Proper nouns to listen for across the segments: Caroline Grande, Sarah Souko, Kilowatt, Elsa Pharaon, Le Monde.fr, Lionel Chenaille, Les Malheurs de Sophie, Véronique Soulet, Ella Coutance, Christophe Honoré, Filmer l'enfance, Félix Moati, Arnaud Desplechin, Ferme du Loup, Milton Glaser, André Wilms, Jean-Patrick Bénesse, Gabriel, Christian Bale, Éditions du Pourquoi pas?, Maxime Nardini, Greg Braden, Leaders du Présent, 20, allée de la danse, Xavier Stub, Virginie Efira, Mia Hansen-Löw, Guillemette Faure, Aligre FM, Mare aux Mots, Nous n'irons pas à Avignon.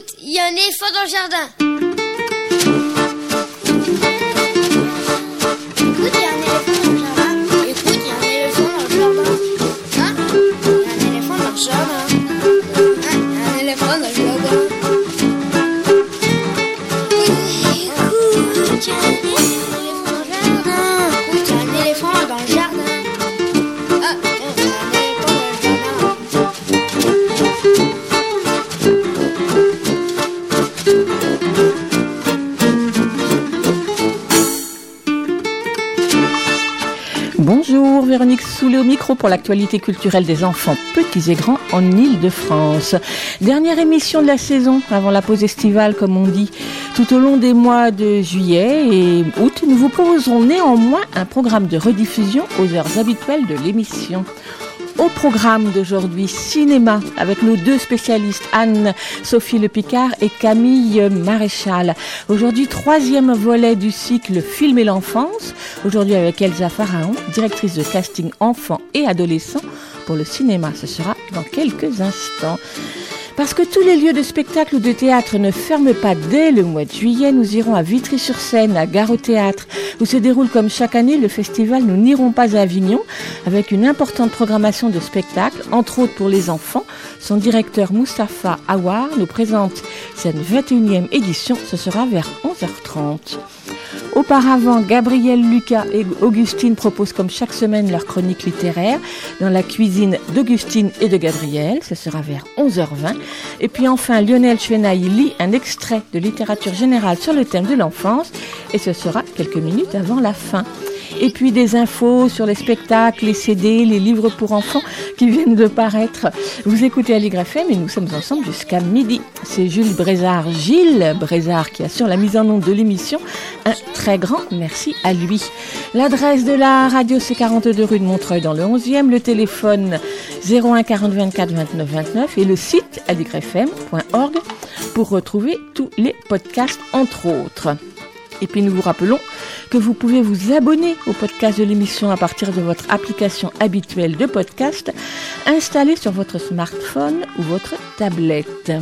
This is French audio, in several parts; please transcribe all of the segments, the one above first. Écoute, il y a un éléphant dans le jardin. Écoute, il y a un éléphant dans le jardin. Écoute, il y a un éléphant dans le jardin. Hein? Il y a un éléphant dans le jardin. Hein? Il y a un éléphant dans le jardin. Écoute, il y a un éléphant dans le jardin. Écoute, il y a un éléphant dans le jardin. Bonjour, Véronique Soulet au micro pour l'actualité culturelle des enfants petits et grands en Ile-de-France. Dernière émission de la saison avant la pause estivale, comme on dit. Tout au long des mois de juillet et août, nous vous proposerons néanmoins un programme de rediffusion aux heures habituelles de l'émission. Au programme d'aujourd'hui, cinéma, avec nos deux spécialistes, Anne-Sophie Lepicard et Camille Maréchal. Aujourd'hui, troisième volet du cycle Filmer l'enfance. Aujourd'hui avec Elsa Pharaon, directrice de casting enfants et adolescents pour le cinéma. Ce sera dans quelques instants. Parce que tous les lieux de spectacle ou de théâtre ne ferment pas dès le mois de juillet, nous irons à Vitry-sur-Seine, à Gare au Théâtre, où se déroule comme chaque année le festival Nous n'irons pas à Avignon, avec une importante programmation de spectacles, entre autres pour les enfants. Son directeur Mustapha Aouar nous présente cette 21e édition, ce sera vers 11h30. Auparavant, Gabriel Lucas et Augustine proposent comme chaque semaine leur chronique littéraire dans la cuisine d'Augustine et de Gabriel. Ce sera vers 11h20. Et puis enfin, Lionel Chenaille lit un extrait de littérature générale sur le thème de l'enfance. Et ce sera quelques minutes avant la fin. Et puis des infos sur les spectacles, les CD, les livres pour enfants qui viennent de paraître. Vous écoutez Aligre FM et nous sommes ensemble jusqu'à midi. C'est Gilles Brézard qui assure la mise en onde de l'émission. Un très grand merci à lui. L'adresse de la radio, c'est 42 rue de Montreuil dans le 11e. Le téléphone 01 40 24 29 29 et le site aligrefm.org pour retrouver tous les podcasts entre autres. Et puis nous vous rappelons que vous pouvez vous abonner au podcast de l'émission à partir de votre application habituelle de podcast installée sur votre smartphone ou votre tablette.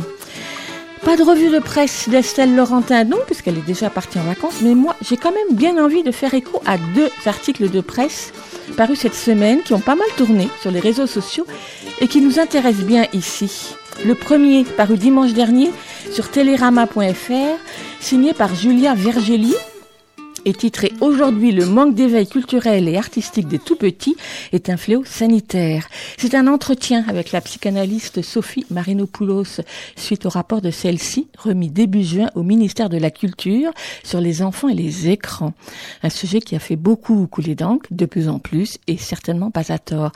Pas de revue de presse d'Estelle Laurentin, non, puisqu'elle est déjà partie en vacances, mais moi, j'ai quand même bien envie de faire écho à deux articles de presse parus cette semaine qui ont pas mal tourné sur les réseaux sociaux et qui nous intéressent bien ici. Le premier, paru dimanche dernier sur telerama.fr, signé par Julia Vergeli, et titré « Aujourd'hui, le manque d'éveil culturel et artistique des tout-petits est un fléau sanitaire ». C'est un entretien avec la psychanalyste Sophie Marinopoulos suite au rapport de celle-ci, remis début juin au ministère de la Culture sur les enfants et les écrans. Un sujet qui a fait beaucoup couler d'encre, de plus en plus, et certainement pas à tort.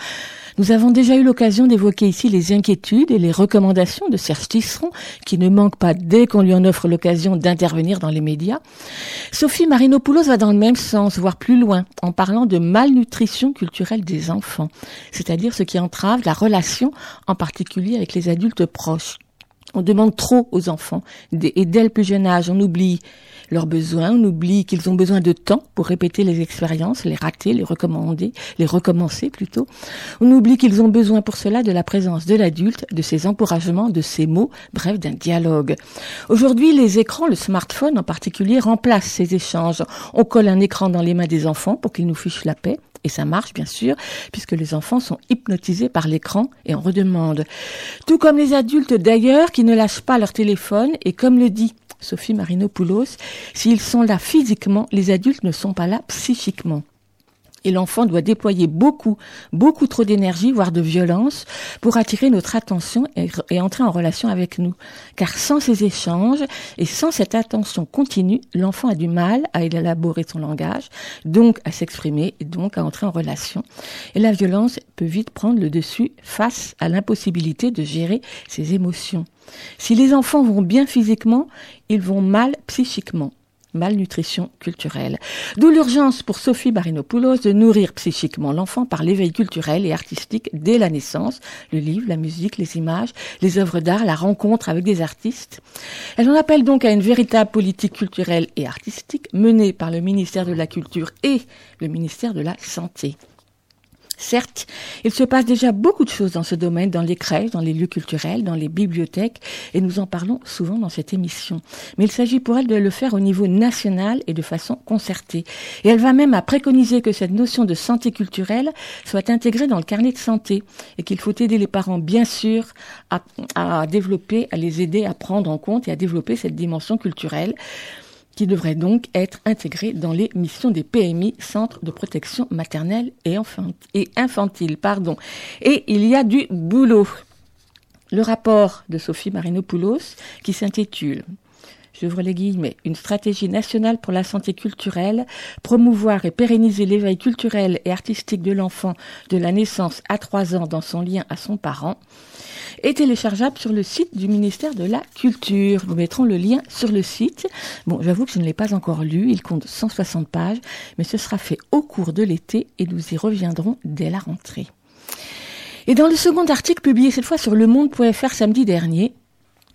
Nous avons déjà eu l'occasion d'évoquer ici les inquiétudes et les recommandations de Serge Tisseron, qui ne manque pas, dès qu'on lui en offre l'occasion, d'intervenir dans les médias. Sophie Marinopoulos va dans le même sens, voire plus loin, en parlant de malnutrition culturelle des enfants, c'est-à-dire ce qui entrave la relation, en particulier avec les adultes proches. On demande trop aux enfants, et dès le plus jeune âge, on oublie leurs besoins, on oublie qu'ils ont besoin de temps pour répéter les expériences, les rater, les recommencer. On oublie qu'ils ont besoin pour cela de la présence de l'adulte, de ses encouragements, de ses mots, bref, d'un dialogue. Aujourd'hui, les écrans, le smartphone en particulier, remplacent ces échanges. On colle un écran dans les mains des enfants pour qu'ils nous fichent la paix. Et ça marche, bien sûr, puisque les enfants sont hypnotisés par l'écran et en redemandent. Tout comme les adultes, d'ailleurs, qui ne lâchent pas leur téléphone. Et comme le dit Sophie Marinopoulos, s'ils sont là physiquement, les adultes ne sont pas là psychiquement. Et l'enfant doit déployer beaucoup trop d'énergie, voire de violence, pour attirer notre attention et entrer en relation avec nous. Car sans ces échanges et sans cette attention continue, l'enfant a du mal à élaborer son langage, donc à s'exprimer, et donc à entrer en relation. Et la violence peut vite prendre le dessus face à l'impossibilité de gérer ses émotions. Si les enfants vont bien physiquement, ils vont mal psychiquement. Malnutrition culturelle. D'où l'urgence pour Sophie Marinopoulos de nourrir psychiquement l'enfant par l'éveil culturel et artistique dès la naissance, le livre, la musique, les images, les œuvres d'art, la rencontre avec des artistes. Elle en appelle donc à une véritable politique culturelle et artistique menée par le ministère de la Culture et le ministère de la Santé. Certes, il se passe déjà beaucoup de choses dans ce domaine, dans les crèches, dans les lieux culturels, dans les bibliothèques, et nous en parlons souvent dans cette émission. Mais il s'agit pour elle de le faire au niveau national et de façon concertée. Et elle va même à préconiser que cette notion de santé culturelle soit intégrée dans le carnet de santé, et qu'il faut aider les parents, bien sûr, à développer, à les aider à prendre en compte et à développer cette dimension culturelle, qui devrait donc être intégrée dans les missions des PMI, Centres de protection maternelle et infantile. Et il y a du boulot. Le rapport de Sophie Marinopoulos, qui s'intitule, j'ouvre les guillemets, « Une stratégie nationale pour la santé culturelle, promouvoir et pérenniser l'éveil culturel et artistique de l'enfant de la naissance à 3 ans dans son lien à son parent », est téléchargeable sur le site du ministère de la Culture. Nous mettrons le lien sur le site. Bon, j'avoue que je ne l'ai pas encore lu, il compte 160 pages, mais ce sera fait au cours de l'été et nous y reviendrons dès la rentrée. Et dans le second article publié cette fois sur lemonde.fr samedi dernier,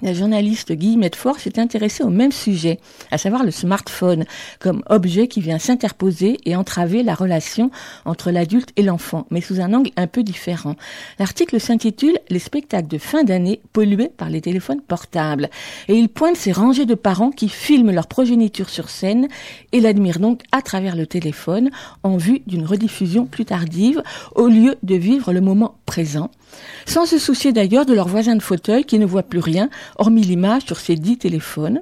la journaliste Guillemette Faure s'est intéressée au même sujet, à savoir le smartphone, comme objet qui vient s'interposer et entraver la relation entre l'adulte et l'enfant, mais sous un angle un peu différent. L'article s'intitule « Les spectacles de fin d'année pollués par les téléphones portables » et il pointe ces rangées de parents qui filment leur progéniture sur scène et l'admirent donc à travers le téléphone en vue d'une rediffusion plus tardive au lieu de vivre le moment présent, sans se soucier d'ailleurs de leurs voisins de fauteuil qui ne voient plus rien hormis l'image sur ces 10 téléphones.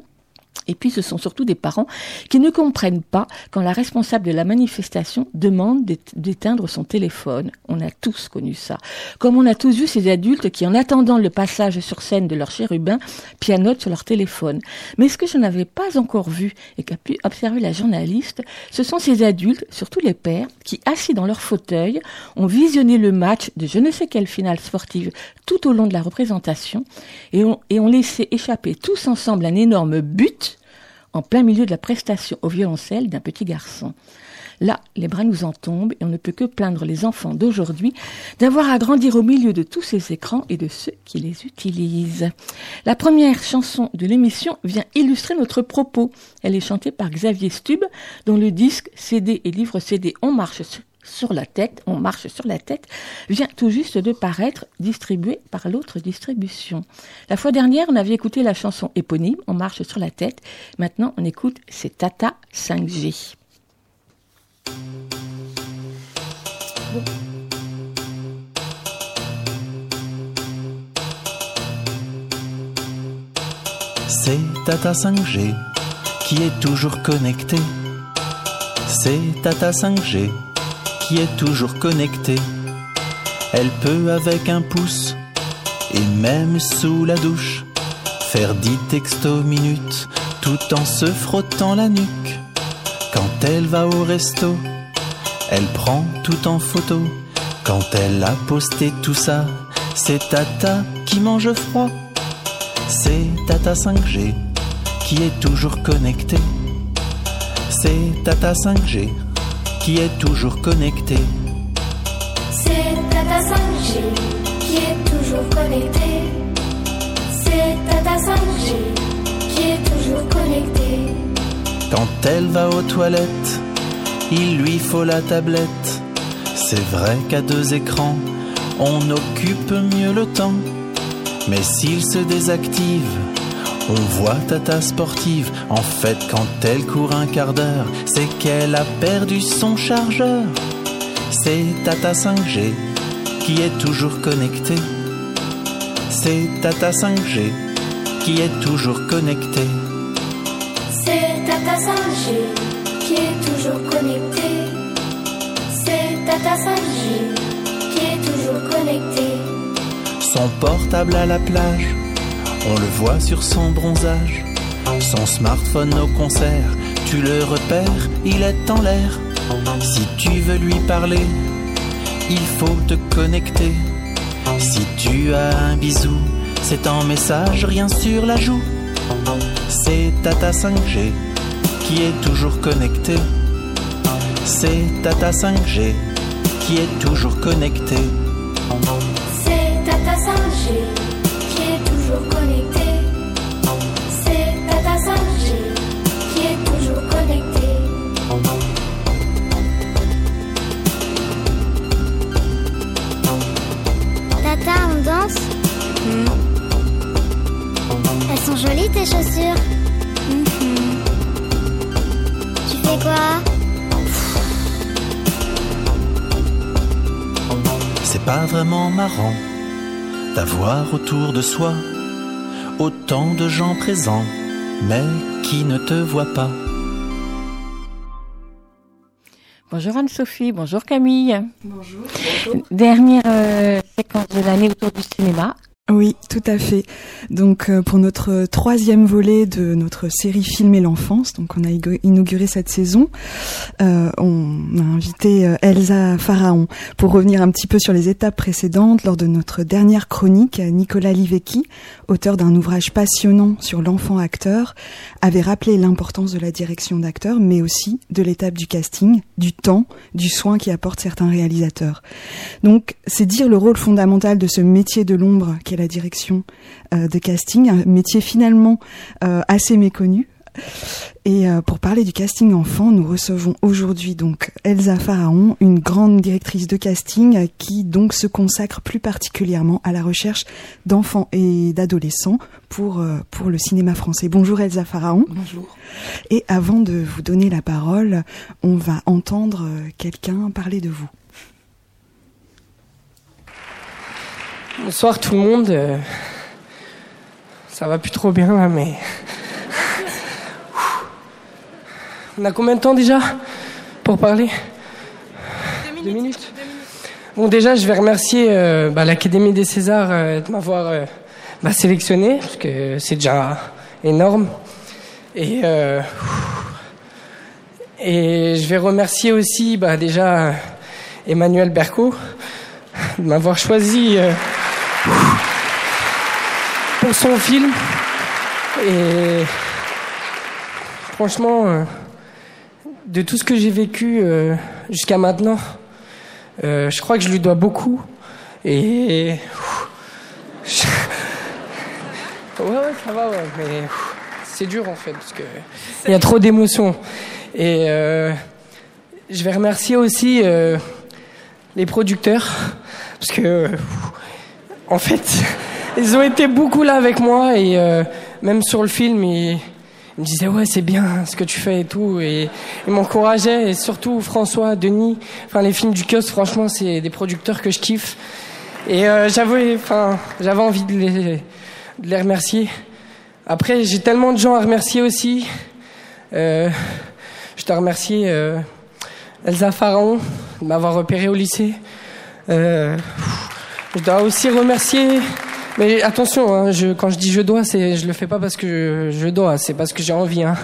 Et puis ce sont surtout des parents qui ne comprennent pas quand la responsable de la manifestation demande d'éteindre son téléphone. On a tous connu ça. Comme on a tous vu ces adultes qui, en attendant le passage sur scène de leur chérubin, pianotent sur leur téléphone. Mais ce que je n'avais pas encore vu et qu'a pu observer la journaliste, ce sont ces adultes, surtout les pères, qui, assis dans leur fauteuil, ont visionné le match de je ne sais quelle finale sportive tout au long de la représentation et ont laissé échapper tous ensemble un énorme but en plein milieu de la prestation au violoncelle d'un petit garçon. Là, les bras nous en tombent et on ne peut que plaindre les enfants d'aujourd'hui d'avoir à grandir au milieu de tous ces écrans et de ceux qui les utilisent. La première chanson de l'émission vient illustrer notre propos. Elle est chantée par Xavier Stub, dont le disque CD et livre CD « On marche sur la tête » vient tout juste de paraître, distribué par l'autre distribution. La fois dernière, on avait écouté la chanson éponyme « On marche sur la tête ». Maintenant, on écoute « C'est Tata 5G ». C'est Tata 5G qui est toujours connecté. C'est Tata 5G qui est toujours connectée. Elle peut avec un pouce et même sous la douche faire 10 textos minutes tout en se frottant la nuque. Quand elle va au resto, elle prend tout en photo. Quand elle a posté tout ça, c'est Tata qui mange froid. C'est Tata 5G qui est toujours connectée. C'est Tata 5G qui est toujours connecté. C'est Tata 5G qui est toujours connecté. C'est Tata 5G qui est toujours connecté. Quand elle va aux toilettes, il lui faut la tablette. C'est vrai qu'à 2 écrans, on occupe mieux le temps. Mais s'il se désactive, on voit Tata sportive. En fait, quand elle court un quart d'heure, c'est qu'elle a perdu son chargeur. C'est Tata 5G qui est toujours connectée. C'est Tata 5G qui est toujours connectée. C'est Tata 5G qui est toujours connectée. C'est Tata 5G qui est toujours connectée. Son portable à la plage, on le voit sur son bronzage. Son smartphone au concert, tu le repères, il est en l'air. Si tu veux lui parler, il faut te connecter. Si tu as un bisou, c'est en message, rien sur la joue. C'est Tata 5G qui est toujours connecté. C'est Tata 5G qui est toujours connecté. C'est Tata 5G connecté. C'est Tata 5G qui est toujours connecté. tes chaussures. Tu fais quoi ? C'est pas vraiment marrant d'avoir autour de soi autant de gens présents, mais qui ne te voient pas. Bonjour Anne-Sophie, bonjour Camille. Bonjour. Dernière séquence de l'année autour du cinéma. Oui, tout à fait. Donc pour notre troisième volet de notre série Filmer l'enfance, donc on a inauguré cette saison, on a invité Elsa Pharaon pour revenir un petit peu sur les étapes précédentes. Lors de notre dernière chronique, Nicolas Livecki, auteur d'un ouvrage passionnant sur l'enfant acteur, avait rappelé l'importance de la direction d'acteur, mais aussi de l'étape du casting, du temps, du soin qui apportent certains réalisateurs. Donc c'est dire le rôle fondamental de ce métier de l'ombre qui la direction de casting, un métier finalement assez méconnu. Et pour parler du casting enfant, nous recevons aujourd'hui donc Elsa Pharaon, une grande directrice de casting qui donc se consacre plus particulièrement à la recherche d'enfants et d'adolescents pour le cinéma français. Bonjour Elsa Pharaon. Bonjour. Et avant de vous donner la parole, on va entendre quelqu'un parler de vous. Bonsoir tout le monde, ça va plus trop bien là, mais... On a combien de temps déjà pour parler ? 2 minutes. Bon, déjà je vais remercier l'Académie des Césars de m'avoir sélectionné, parce que c'est déjà énorme. Et je vais remercier aussi déjà Emmanuelle Bercot de m'avoir choisi... pour son film. Et franchement, de tout ce que j'ai vécu jusqu'à maintenant, je crois que je lui dois beaucoup. Et ouais, ça va, ouais, mais c'est dur en fait parce que il y a trop d'émotions. Et je vais remercier aussi les producteurs parce que en fait, ils ont été beaucoup là avec moi et même sur le film, ils me disaient « Ouais, c'est bien ce que tu fais et tout ». Et ils m'encourageaient, et surtout François, Denis, les films du kiosque, franchement, c'est des producteurs que je kiffe. Et j'avais envie de les remercier. Après, j'ai tellement de gens à remercier aussi. Je dois remercier Elsa Pharaon de m'avoir repéré au lycée. Je dois aussi remercier... Mais attention, hein, quand je dis je dois, je le fais pas parce que je dois, c'est parce que j'ai envie. Hein.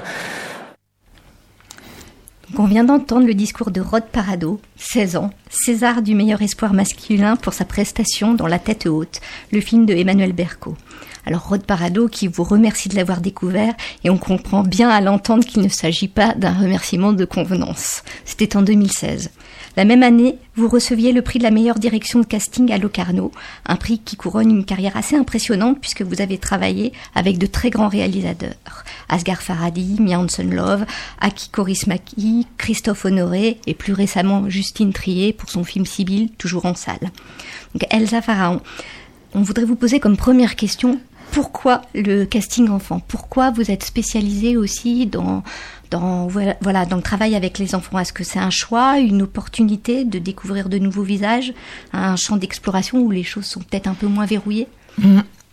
On vient d'entendre le discours de Rod Paradot, 16 ans, César du meilleur espoir masculin pour sa prestation dans La Tête haute, le film de Emmanuelle Bercot. Alors Rod Paradot qui vous remercie de l'avoir découvert, et on comprend bien à l'entendre qu'il ne s'agit pas d'un remerciement de convenance. C'était en 2016. La même année, vous receviez le prix de la meilleure direction de casting à Locarno, un prix qui couronne une carrière assez impressionnante puisque vous avez travaillé avec de très grands réalisateurs. Asghar Farhadi, Mia Hansen-Löw, Aki Kaurismäki, Christophe Honoré et plus récemment Justine Triet pour son film Sibylle, toujours en salle. Donc Elsa Pharaon, on voudrait vous poser comme première question, pourquoi le casting enfant ? Pourquoi vous êtes spécialisée aussi dans le travail avec les enfants? Est-ce que c'est un choix, une opportunité de découvrir de nouveaux visages, un champ d'exploration où les choses sont peut-être un peu moins verrouillées?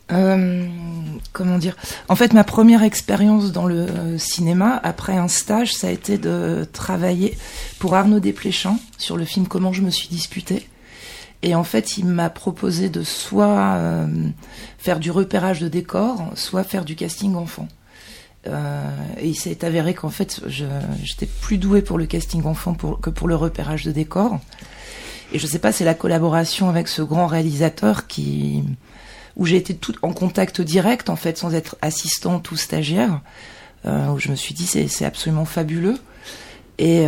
Comment dire ? En fait, ma première expérience dans le cinéma, après un stage, ça a été de travailler pour Arnaud Desplechin sur le film « Comment je me suis disputée ». Et en fait, il m'a proposé de soit faire du repérage de décors, soit faire du casting enfant. Et il s'est avéré qu'en fait j'étais plus douée pour le casting enfant que pour le repérage de décors. Et je sais pas, c'est la collaboration avec ce grand réalisateur où j'ai été toute en contact direct en fait, sans être assistante ou stagiaire, où je me suis dit c'est absolument fabuleux. Et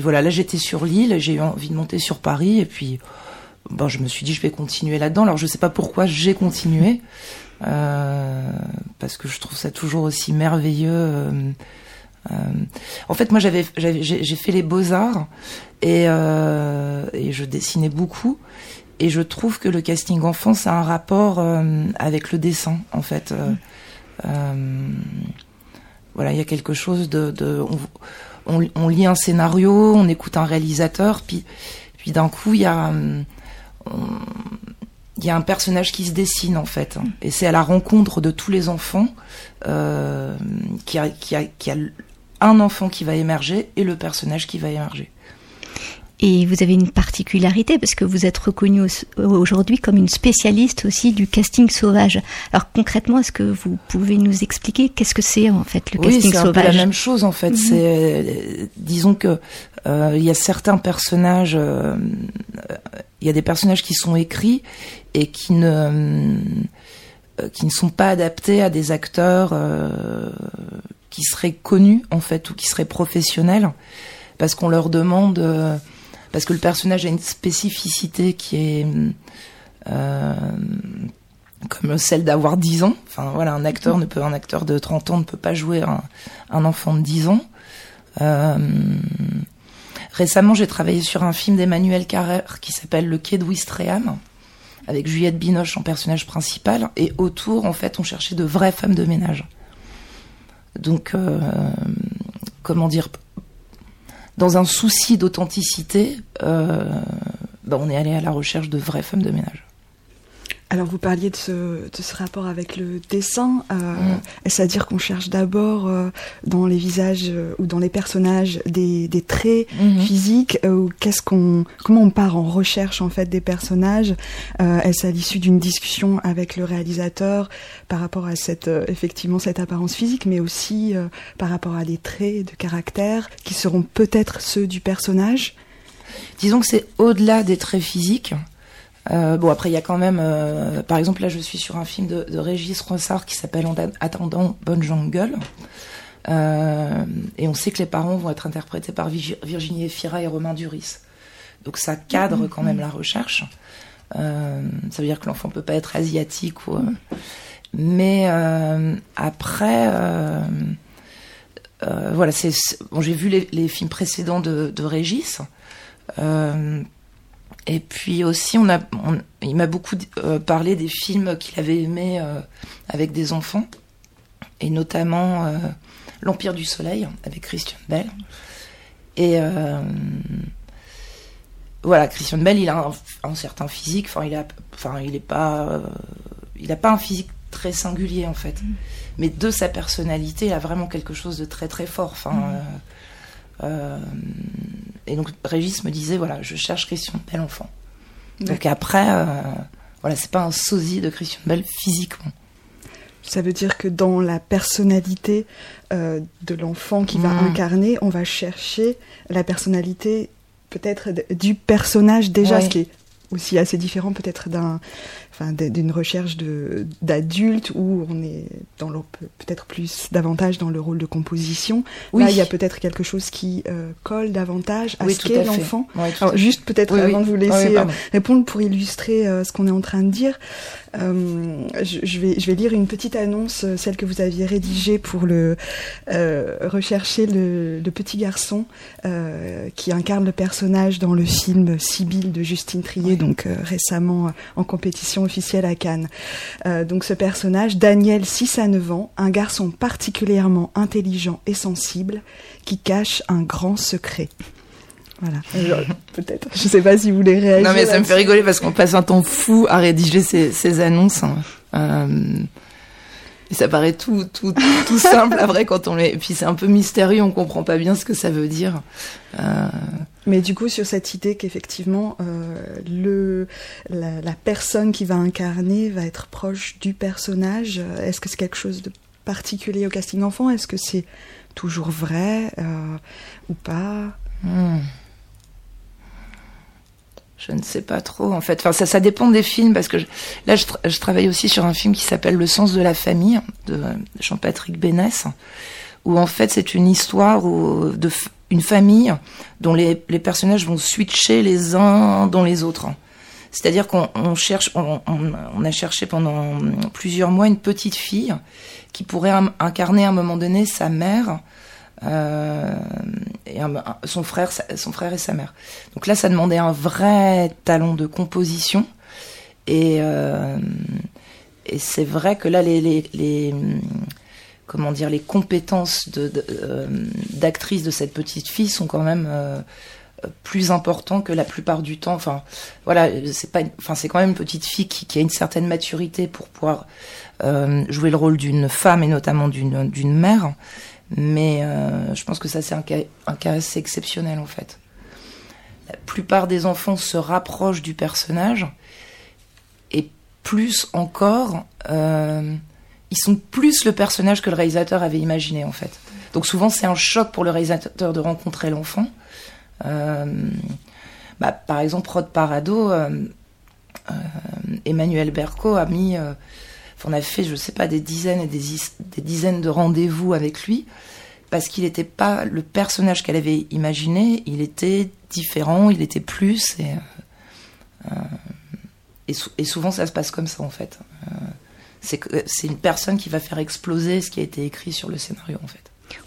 voilà, là j'étais sur Lille, j'ai eu envie de monter sur Paris, et puis je me suis dit je vais continuer là-dedans. Alors je sais pas pourquoi j'ai continué. Parce que je trouve ça toujours aussi merveilleux. En fait, moi, j'ai fait les beaux-arts et je dessinais beaucoup. Et je trouve que le casting enfant, ça a un rapport avec le dessin, en fait. Voilà, il y a quelque chose de on lit un scénario, on écoute un réalisateur, puis d'un coup il y a un personnage qui se dessine en fait, et c'est à la rencontre de tous les enfants qu'il y a un enfant qui va émerger et le personnage qui va émerger. Et vous avez une particularité, parce que vous êtes reconnue aujourd'hui comme une spécialiste aussi du casting sauvage. Alors concrètement, est-ce que vous pouvez nous expliquer qu'est-ce que c'est en fait le casting sauvage ? Oui, c'est un peu la même chose en fait. Mmh. C'est, disons que il y a certains personnages, il y a des personnages qui sont écrits et qui ne sont pas adaptés à des acteurs qui seraient connus en fait, ou qui seraient professionnels, parce qu'on leur demande... Parce que le personnage a une spécificité qui est comme celle d'avoir 10 ans. Enfin voilà, un acteur de 30 ans ne peut pas jouer un enfant de 10 ans. Récemment, j'ai travaillé sur un film d'Emmanuelle Carrère qui s'appelle Le Quai de Ouistreham, avec Juliette Binoche en personnage principal. Et autour, en fait, on cherchait de vraies femmes de ménage. Donc, comment dire, dans un souci d'authenticité, on est allé à la recherche de vraies femmes de ménage. Alors vous parliez de ce rapport avec le dessin, c'est-à-dire qu'on cherche d'abord dans les visages ou dans les personnages des traits physiques, comment on part en recherche en fait des personnages. Est-ce à l'issue d'une discussion avec le réalisateur par rapport à cette apparence physique, mais aussi par rapport à des traits de caractère qui seront peut-être ceux du personnage. Disons que c'est au-delà des traits physiques. Après il y a quand même par exemple là je suis sur un film de Régis Ronsard qui s'appelle En attendant Bonne Jungle, et on sait que les parents vont être interprétés par Virginie Efira et Romain Duris, donc ça cadre quand même la recherche. Ça veut dire que l'enfant peut pas être asiatique ou voilà, j'ai vu les films précédents de Régis, et puis aussi, il m'a beaucoup parlé des films qu'il avait aimés avec des enfants, et notamment L'Empire du Soleil avec Christian Bale. Et voilà, Christian Bale, il a un certain physique. Il a pas un physique très singulier en fait, mais de sa personnalité, il a vraiment quelque chose de très très fort. Et donc Régis me disait voilà, je cherche Christian Bale enfant. Donc après voilà, c'est pas un sosie de Christian Bale physiquement. Ça veut dire que dans la personnalité de l'enfant qui va incarner, on va chercher la personnalité peut-être du personnage déjà, ce qui est aussi assez différent peut-être d'une recherche d'adulte où on est peut-être plus davantage dans le rôle de composition. Oui. Là, il y a peut-être quelque chose qui colle davantage à ce qu'est l'enfant. Oui, alors, juste peut-être avant de vous laisser répondre pour illustrer ce qu'on est en train de dire, je vais lire une petite annonce, celle que vous aviez rédigée pour rechercher le petit garçon qui incarne le personnage dans le film Sibylle de Justine Triet, donc récemment en compétition officielle à Cannes. Donc ce personnage, Daniel, 6 à 9 ans, un garçon particulièrement intelligent et sensible qui cache un grand secret. Voilà. Peut-être. Je ne sais pas si vous voulez réagir. Non mais ça me fait rigoler parce qu'on passe un temps fou à rédiger ces annonces. Et ça paraît tout simple après quand on les... Et puis c'est un peu mystérieux, on comprend pas bien ce que ça veut dire. Mais du coup, sur cette idée qu'effectivement, la personne qui va incarner va être proche du personnage, est-ce que c'est quelque chose de particulier au casting enfant ? Est-ce que c'est toujours vrai ou pas ? Je ne sais pas trop, en fait. Enfin, ça dépend des films, parce que je travaille aussi sur un film qui s'appelle Le sens de la famille, de Jean-Patrick Bénesse, où, en fait, c'est une histoire de une famille dont les personnages vont switcher les uns dans les autres. C'est-à-dire qu'on a cherché pendant plusieurs mois une petite fille qui pourrait incarner à un moment donné sa mère, et son frère et sa mère. Donc là, ça demandait un vrai talent de composition, Et c'est vrai que là, les compétences d'actrice de cette petite fille sont quand même plus importantes que la plupart du temps. Enfin, voilà, c'est quand même une petite fille qui a une certaine maturité pour pouvoir jouer le rôle d'une femme et notamment d'une mère. Mais je pense que ça, c'est un cas assez exceptionnel, en fait. La plupart des enfants se rapprochent du personnage et plus encore, ils sont plus le personnage que le réalisateur avait imaginé, en fait. Donc souvent, c'est un choc pour le réalisateur de rencontrer l'enfant. Par exemple, Rod Paradot, Emmanuelle Bercot a mis... on a fait, je sais pas, des dizaines et des dizaines de rendez-vous avec lui, parce qu'il n'était pas le personnage qu'elle avait imaginé, il était différent, il était plus, et souvent ça se passe comme ça, en fait. C'est une personne qui va faire exploser ce qui a été écrit sur le scénario, en fait.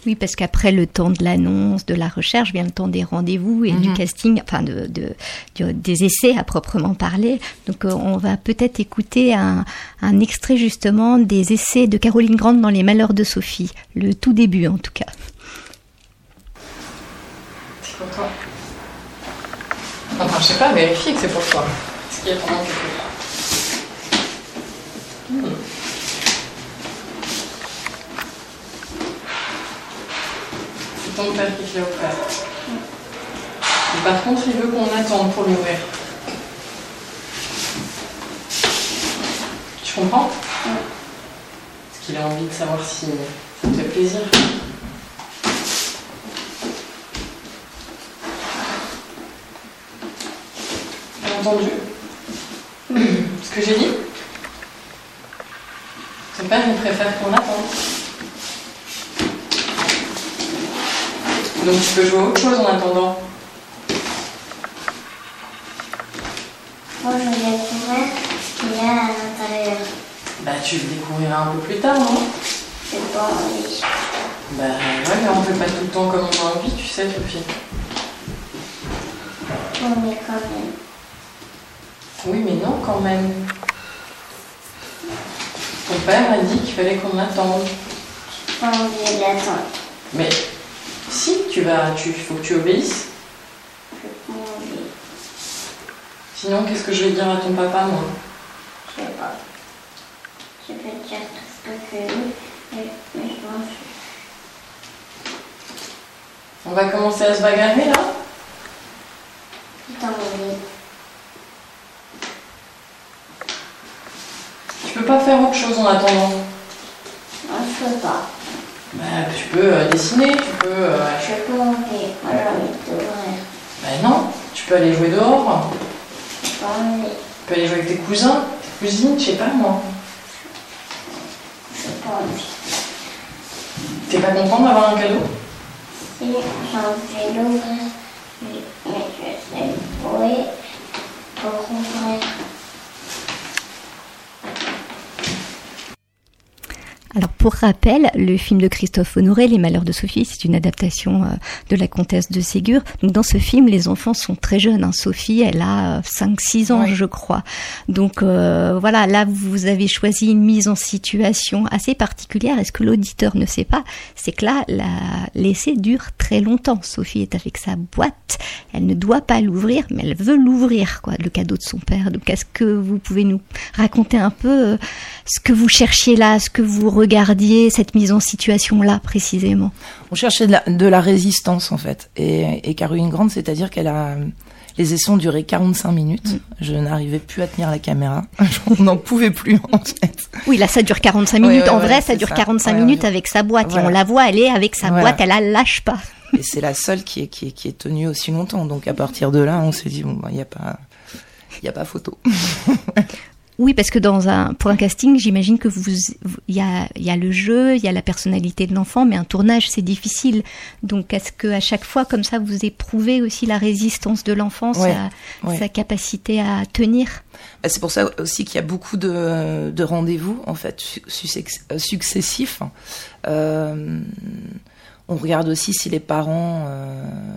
Oui, parce qu'après le temps de l'annonce, de la recherche, vient le temps des rendez-vous et du casting, enfin des essais à proprement parler. Donc on va peut-être écouter un extrait justement des essais de Caroline Grande dans Les Malheurs de Sophie, le tout début en tout cas. T'es content ? Enfin, je sais pas, vérifie que c'est pour toi. Ce qui est pendant que ton père qui te l'a offert. Et par contre, il veut qu'on attende pour l'ouvrir. Tu comprends ? Oui. Parce qu'il a envie de savoir si ça te fait plaisir. T'as entendu ? Oui. Ce que j'ai dit ? Ton père, il préfère qu'on attende. Donc tu peux jouer à autre chose en attendant. Moi je veux découvrir ce qu'il y a à l'intérieur. Bah tu le découvriras un peu plus tard, non ? J'ai pas envie. Bah ouais, mais on fait pas tout le temps comme on a envie, tu sais, Sophie. Oui, mais quand même. Oui, mais non, quand même. Ton père a dit qu'il fallait qu'on attende. J'ai pas envie de l'attendre. Mais... si, il faut que tu obéisses. Sinon, qu'est-ce que je vais dire à ton papa, moi ? Je sais pas. Je peux te dire tout ce que tu veux, mais je m'en fous. On va commencer à se bagarrer, là ? T'as envie. Tu peux pas faire autre chose en attendant ? Non, je peux pas. Bah, tu peux dessiner, tu peux... Je peux monter, moi j'ai envie de t'ouvrir. Bah non, tu peux aller jouer dehors. J'ai pas envie. Tu peux aller jouer avec tes cousins, tes cousines, je sais pas moi. J'ai pas envie. T'es pas content d'avoir un cadeau ? Si, j'ai envie de l'ouvrir, mais je sais pour ouvrir. Alors pour rappel, le film de Christophe Honoré, Les Malheurs de Sophie, c'est une adaptation de La Comtesse de Ségur. Donc dans ce film, les enfants sont très jeunes. Hein. Sophie, elle a 5-6 ans, oui. Je crois. Donc voilà, là vous avez choisi une mise en situation assez particulière. Est-ce que l'auditeur ne sait pas ? C'est que là, l'essai dure très longtemps. Sophie est avec sa boîte. Elle ne doit pas l'ouvrir, mais elle veut l'ouvrir, quoi, le cadeau de son père. Donc est-ce que vous pouvez nous raconter un peu ce que vous cherchiez là, ce que vous regardiez, cette mise en situation-là, précisément ? On cherchait de la résistance, en fait. Et Caroline Grande, c'est-à-dire qu'elle a... Les essais ont duré 45 minutes. Je n'arrivais plus à tenir la caméra. On n'en pouvait plus, en fait. Oui, là, ça dure 45 minutes. Ouais, vrai, ça dure 45 minutes avec sa boîte. Voilà. Et on la voit, elle est avec sa boîte, elle la lâche pas. Et c'est la seule qui est tenue aussi longtemps. Donc, à partir de là, on s'est dit, bon, bah, il n'y a pas photo. Oui, parce que pour un casting, j'imagine que il y a le jeu, il y a la personnalité de l'enfant, mais un tournage, c'est difficile. Donc, est-ce que à chaque fois, comme ça, vous éprouvez aussi la résistance de l'enfant, sa capacité à tenir ? C'est pour ça aussi qu'il y a beaucoup de rendez-vous, en fait, successifs. On regarde aussi si les parents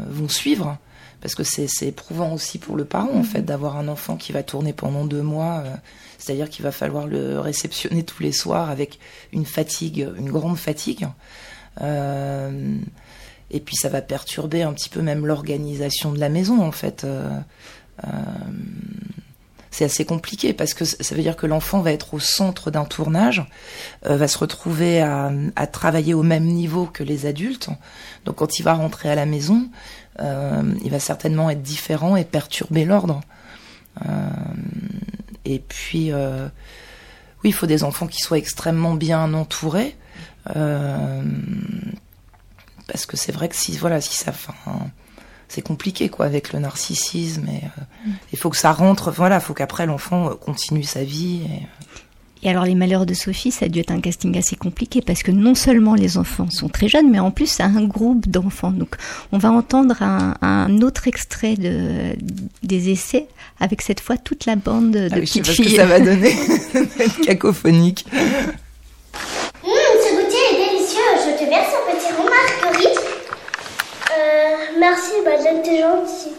vont suivre. parce que c'est éprouvant aussi pour le parent, en fait, d'avoir un enfant qui va tourner pendant 2 mois, c'est-à-dire qu'il va falloir le réceptionner tous les soirs avec une fatigue, une grande fatigue. Et puis ça va perturber un petit peu même l'organisation de la maison, en fait. C'est assez compliqué parce que ça veut dire que l'enfant va être au centre d'un tournage, va se retrouver à travailler au même niveau que les adultes. Donc quand il va rentrer à la maison, il va certainement être différent et perturber l'ordre. Et puis, oui, il faut des enfants qui soient extrêmement bien entourés. Parce que c'est vrai que si ça... c'est compliqué, quoi, avec le narcissisme. Et il faut que ça rentre. Faut qu'après l'enfant continue sa vie. Et alors, Les Malheurs de Sophie, ça a dû être un casting assez compliqué parce que non seulement les enfants sont très jeunes, mais en plus c'est un groupe d'enfants. Donc, on va entendre un autre extrait des essais avec cette fois toute la bande de petites filles. Je sais pas ce que ça va donner, cacophonique. Ce goûter est délicieux. Je te verse un petit rond marguerite. Merci, Madeleine, t'es gentille.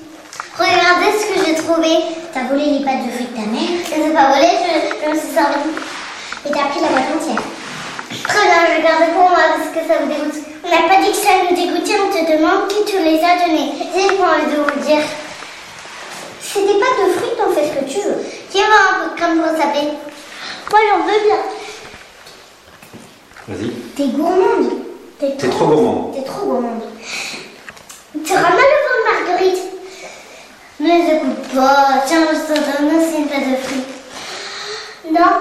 Regardez ce que j'ai trouvé. T'as volé les pâtes de fruits de ta mère. Je ne l'ai pas volé, je me suis servi. Et t'as pris la boîte entière. Très bien, je garde pour moi parce que ça vous dégoûte. On n'a pas dit que ça nous dégoûtait, on te demande qui te les a donnés. J'ai pas envie de vous le dire. C'est des pâtes de fruits, t'en fais ce que tu veux. Tiens, un peu comme pour s'appeler. Moi, j'en veux bien. Vas-y. T'es gourmande. T'es trop gourmande. T'es trop gourmande. Tu auras mal au ventre, Marguerite. Ne les écoute pas. Tiens, je te donne aussi une pâte de fruits. Non,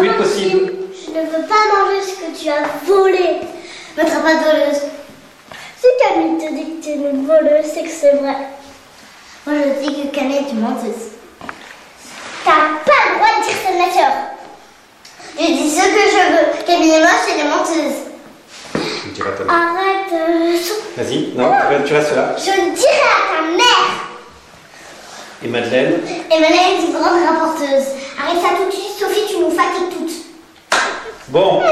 oui, possible. Je ne veux pas manger ce que tu as volé. Ne seras pas voleuse. Si Camille te dit que tu es une voleuse, c'est que c'est vrai. Moi, je dis que Camille est une menteuse. T'as pas le droit de dire ça de ma soeur. Je dis ce que je veux. Camille et moi, c'est des menteuses. Arrête. Vas-y, tu restes là. Je le dirai à ta mère. Et Madeleine ? Et Madeleine est une grande rapporteuse. Arrête ça tout de suite, Sophie, tu nous fatigues toutes. Bon.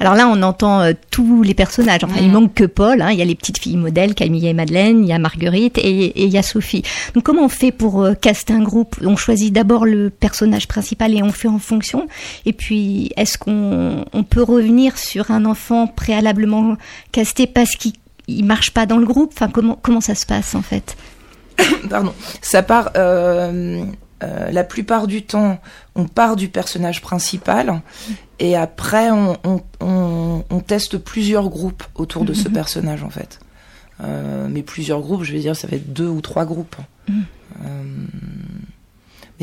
Alors là, on entend tous les personnages. Enfin, il manque que Paul. Il y a les petites filles modèles, Camille et Madeleine, il y a Marguerite et il y a Sophie. Donc, comment on fait pour caster un groupe ? On choisit d'abord le personnage principal et on fait en fonction. Et puis, est-ce qu'on peut revenir sur un enfant préalablement casté parce qu'il ne marche pas dans le groupe ? Enfin, comment ça se passe, en fait ? Pardon. Ça part... la plupart du temps, on part du personnage principal et après, on teste plusieurs groupes autour de ce personnage, en fait. Mais plusieurs groupes, je vais dire, ça va être 2 ou 3 groupes. Mais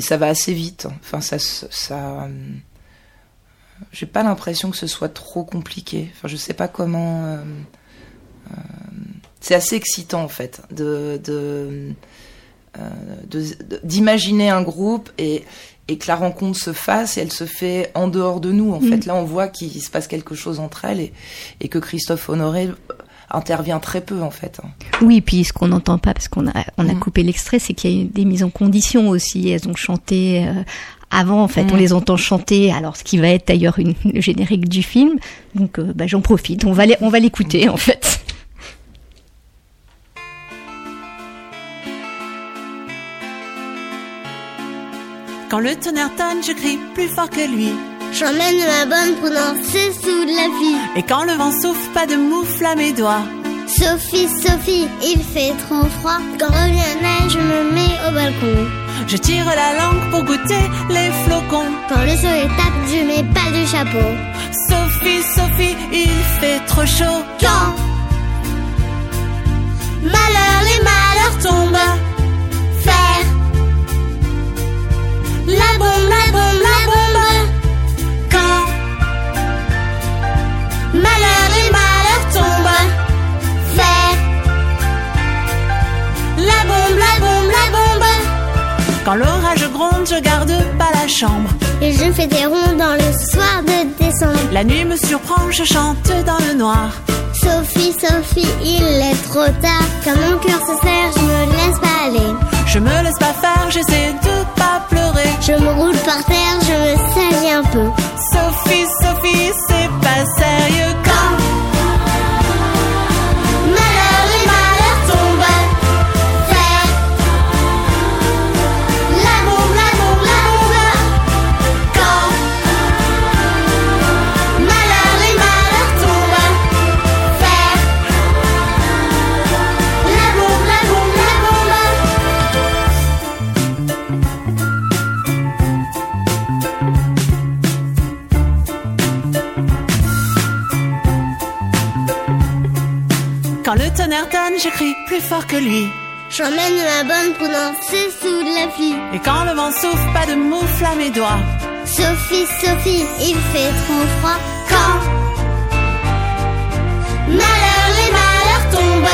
ça va assez vite. Enfin, ça j'ai pas l'impression que ce soit trop compliqué. Enfin, je sais pas comment... c'est assez excitant, en fait, d'imaginer un groupe et que la rencontre se fasse et elle se fait en dehors de nous. En fait, là, on voit qu'il se passe quelque chose entre elles et que Christophe Honoré intervient très peu, en fait. Oui, et puis ce qu'on n'entend pas, parce qu'on a coupé l'extrait, c'est qu'il y a eu des mises en condition aussi. Elles ont chanté... Avant, en fait, on les entend chanter, alors ce qui va être d'ailleurs le générique du film. Donc, j'en profite. On va l'écouter, en fait. Quand le tonnerre tonne, je crie plus fort que lui. J'emmène la bonne pour danser sous la vie. Et quand le vent souffle, pas de moufle à mes doigts. Sophie, Sophie, il fait trop froid. Quand revient neige, je me mets au balcon. Je tire la langue pour goûter les flocons. Quand le soleil tape, je mets pas de chapeau. Sophie, Sophie, il fait trop chaud. Quand les malheurs tombent. Faire la bombe, la bombe, la bombe. Quand les malheurs tombent. Faire la bombe, la bombe, la bombe. Quand l'orage gronde, je garde pas la chambre. Et je fais des ronds dans le soir de décembre. La nuit me surprend, je chante dans le noir. Sophie, Sophie, il est trop tard. Quand mon cœur se serre, je me laisse pas aller. Je me laisse pas faire, j'essaie de pas pleurer. Je me roule par terre, je me salis un peu. Sophie, Sophie, c'est pas sérieux quand malheur et malheur tombent. Par le tonnerre d'Anne, je crie plus fort que lui. J'emmène la bonne pour danser sous la pluie. Et quand le vent souffle, pas de moufle à mes doigts. Sophie, Sophie, il fait trop froid. Quand malheur, les malheurs tombent.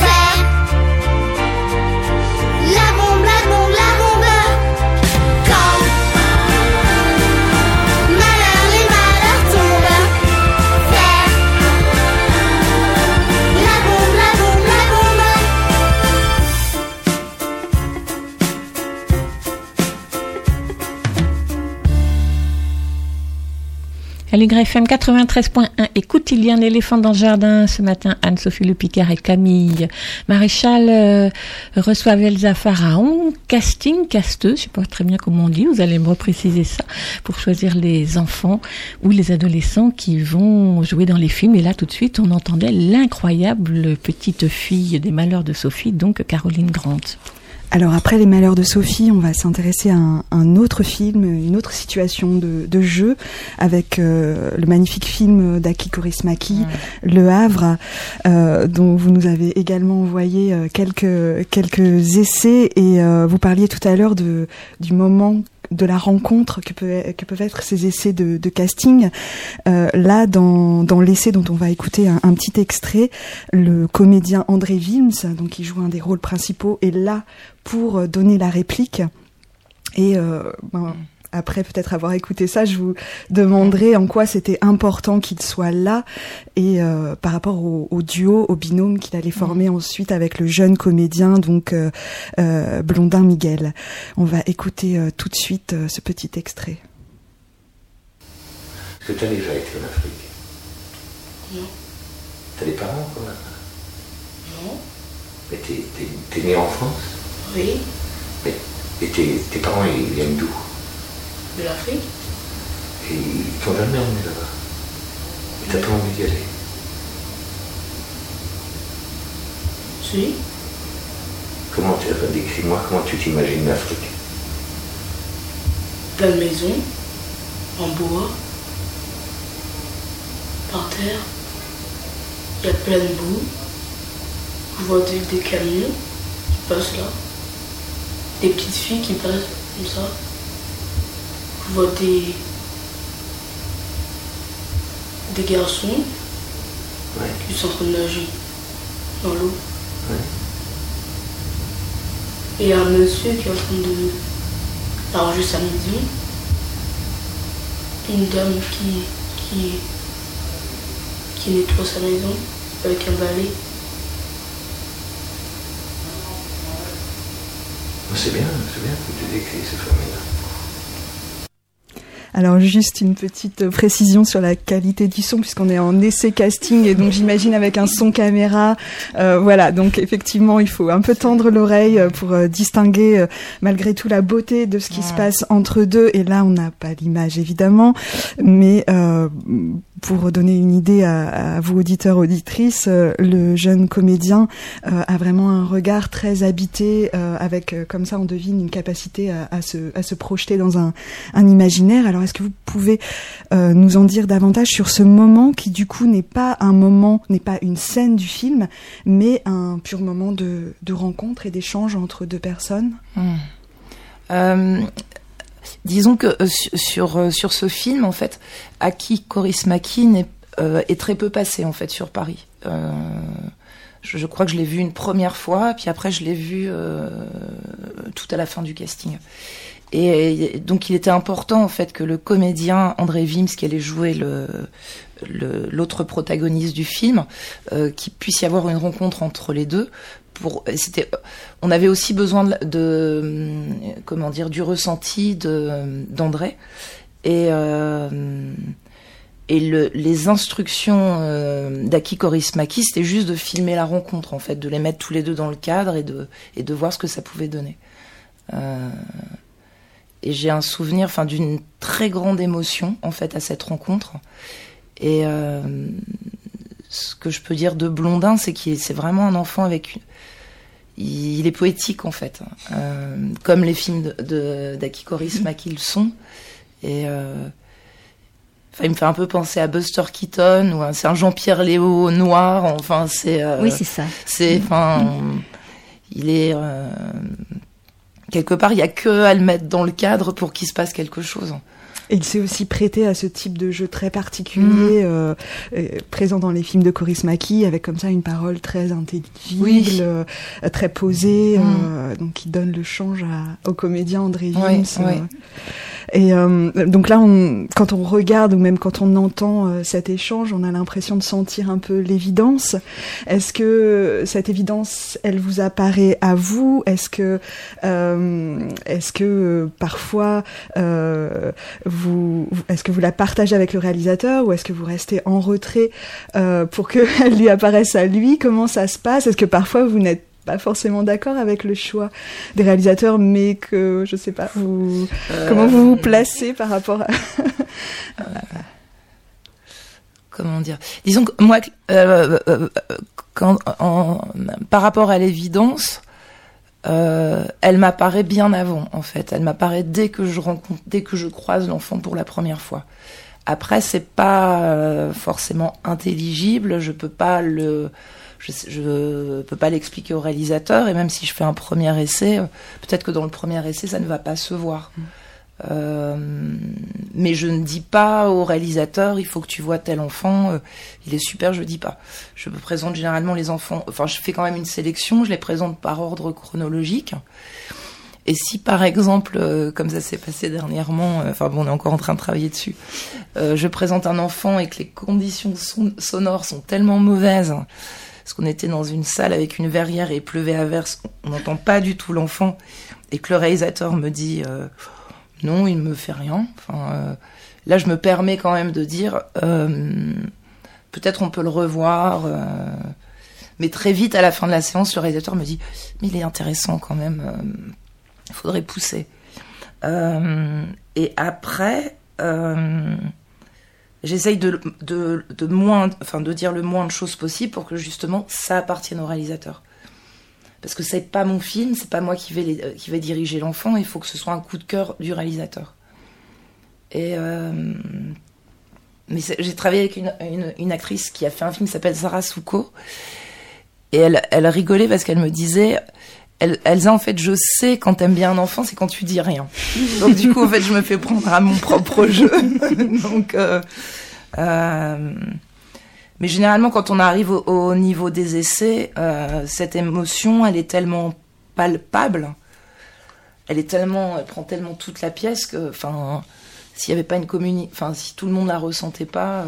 Vers la bombe, la bombe, la bombe. Quand malheur, les malheurs tombent. Vers la bombe, la bombe, la bombe. Aligre FM 93.1. Écoute, il y a un éléphant dans le jardin. Ce matin, Anne-Sophie Lepicard et Camille Maréchal reçoivent Elsa Pharaon, casting, casteuse, je ne sais pas très bien comment on dit, vous allez me repréciser ça, pour choisir les enfants ou les adolescents qui vont jouer dans les films. Et là, tout de suite, on entendait l'incroyable petite fille des Malheurs de Sophie, donc Caroline Grande. Alors après Les Malheurs de Sophie, on va s'intéresser à un autre film, une autre situation de jeu, avec le magnifique film d'Aki Kaurismäki, Le Havre, dont vous nous avez également envoyé quelques essais, et vous parliez tout à l'heure du moment de la rencontre que peuvent être ces essais de casting. Là, dans l'essai dont on va écouter un petit extrait, le comédien André Wilms, donc qui joue un des rôles principaux, est là pour donner la réplique. Et après peut-être avoir écouté ça, je vous demanderai en quoi c'était important qu'il soit là, et par rapport au duo, au binôme qu'il allait former ensuite avec le jeune comédien, donc Blondin Miguel. On va écouter tout de suite ce petit extrait. Est-ce que tu as déjà été en Afrique ? Non. T'as des parents encore là ? Non. Mais t'es né en France ? Oui. Mais et tes parents, ils viennent d'où ? De l'Afrique. Et ils t'ont jamais emmené là-bas. Et t'as pas envie d'y aller. Si. Comment décris-moi, comment tu t'imagines l'Afrique ? Plein de maisons, en bois, par terre, il y a plein de boue, je vois des camions qui passent là, des petites filles qui passent comme ça. Je vois des garçons qui sont en train de nager dans l'eau. Ouais. Et un monsieur qui est en train de arranger sa maison. Une dame qui nettoie sa maison avec un balai. C'est bien que tu décris ces familles-là. Alors juste une petite précision sur la qualité du son, puisqu'on est en essai casting, et donc j'imagine avec un son caméra, voilà, donc effectivement il faut un peu tendre l'oreille pour distinguer malgré tout la beauté de ce qui se passe entre deux, et là on n'a pas l'image évidemment, mais pour donner une idée à vous auditeurs, auditrices, le jeune comédien a vraiment un regard très habité, avec, comme ça on devine, une capacité à se projeter dans un imaginaire. Alors est-ce que vous pouvez nous en dire davantage sur ce moment qui du coup n'est pas un moment, n'est pas une scène du film, mais un pur moment de rencontre et d'échange entre deux personnes ? Disons que sur ce film, en fait, Aki Kaurismäki est très peu passé en fait sur Paris. Je crois que je l'ai vu une première fois, puis après je l'ai vu tout à la fin du casting. Et donc il était important en fait que le comédien André Wilms, qui allait jouer l'autre protagoniste du film, qu'il puisse y avoir une rencontre entre les deux. On avait aussi besoin du ressenti d'André, et les instructions d'Aki Kaurismäki, c'était juste de filmer la rencontre en fait, de les mettre tous les deux dans le cadre et de voir ce que ça pouvait donner. Et j'ai un souvenir, d'une très grande émotion en fait à cette rencontre. Et ce que je peux dire de Blondin, c'est qu'il c'est vraiment un enfant avec il est poétique en fait, comme les films d'Aki Kaurismäki le sont. Et Enfin, il me fait un peu penser à Buster Keaton, ou c'est un Jean-Pierre Léo noir. Enfin, c'est. Oui, c'est ça. C'est. Enfin, il est. Quelque part, il n'y a que à le mettre dans le cadre pour qu'il se passe quelque chose. Et il s'est aussi prêté à ce type de jeu très particulier, présent dans les films de Kaurismäki, avec comme ça une parole très intelligible, très posée, donc il donne le change au comédien André Wilms. Et donc là, quand on regarde ou même quand on entend cet échange, on a l'impression de sentir un peu l'évidence. Est-ce que cette évidence, elle vous apparaît à vous ? Est-ce que parfois est-ce que vous la partagez avec le réalisateur ou est-ce que vous restez en retrait pour qu'elle lui apparaisse à lui ? Comment ça se passe ? Est-ce que parfois vous n'êtes pas forcément d'accord avec le choix des réalisateurs, mais que, je sais pas, comment vous vous placez par rapport à... Comment dire ? Disons que moi, par rapport à l'évidence... elle m'apparaît bien avant, en fait. Elle m'apparaît dès que je croise l'enfant pour la première fois. Après, c'est pas forcément intelligible. Je peux pas l'expliquer au réalisateur. Et même si je fais un premier essai, peut-être que dans le premier essai, ça ne va pas se voir. Mais je ne dis pas au réalisateur, il faut que tu vois tel enfant, il est super, je dis pas. Je présente généralement les enfants, enfin je fais quand même une sélection, je les présente par ordre chronologique. Et si par exemple, comme ça s'est passé dernièrement, on est encore en train de travailler dessus, je présente un enfant et que les conditions sonores sont tellement mauvaises, parce qu'on était dans une salle avec une verrière et il pleuvait à verse, on n'entend pas du tout l'enfant, et que le réalisateur me dit... non, il ne me fait rien. Enfin, là, je me permets quand même de dire, peut-être on peut le revoir. Mais très vite, à la fin de la séance, le réalisateur me dit, mais il est intéressant quand même, il faudrait pousser. Et après, j'essaye de dire le moins de choses possible pour que justement, ça appartienne au réalisateur. Parce que c'est pas mon film, c'est pas moi qui vais diriger l'enfant, il faut que ce soit un coup de cœur du réalisateur. Et mais j'ai travaillé avec une actrice qui a fait un film qui s'appelle Sarah Souko, et elle rigolait parce qu'elle me disait, Elsa, en fait, je sais quand t'aimes bien un enfant, c'est quand tu dis rien. Donc du coup, en fait, je me fais prendre à mon propre jeu. Donc... mais généralement, quand on arrive au niveau des essais, cette émotion, elle est tellement palpable, elle prend tellement toute la pièce que, s'il n'y avait pas une si tout le monde la ressentait pas,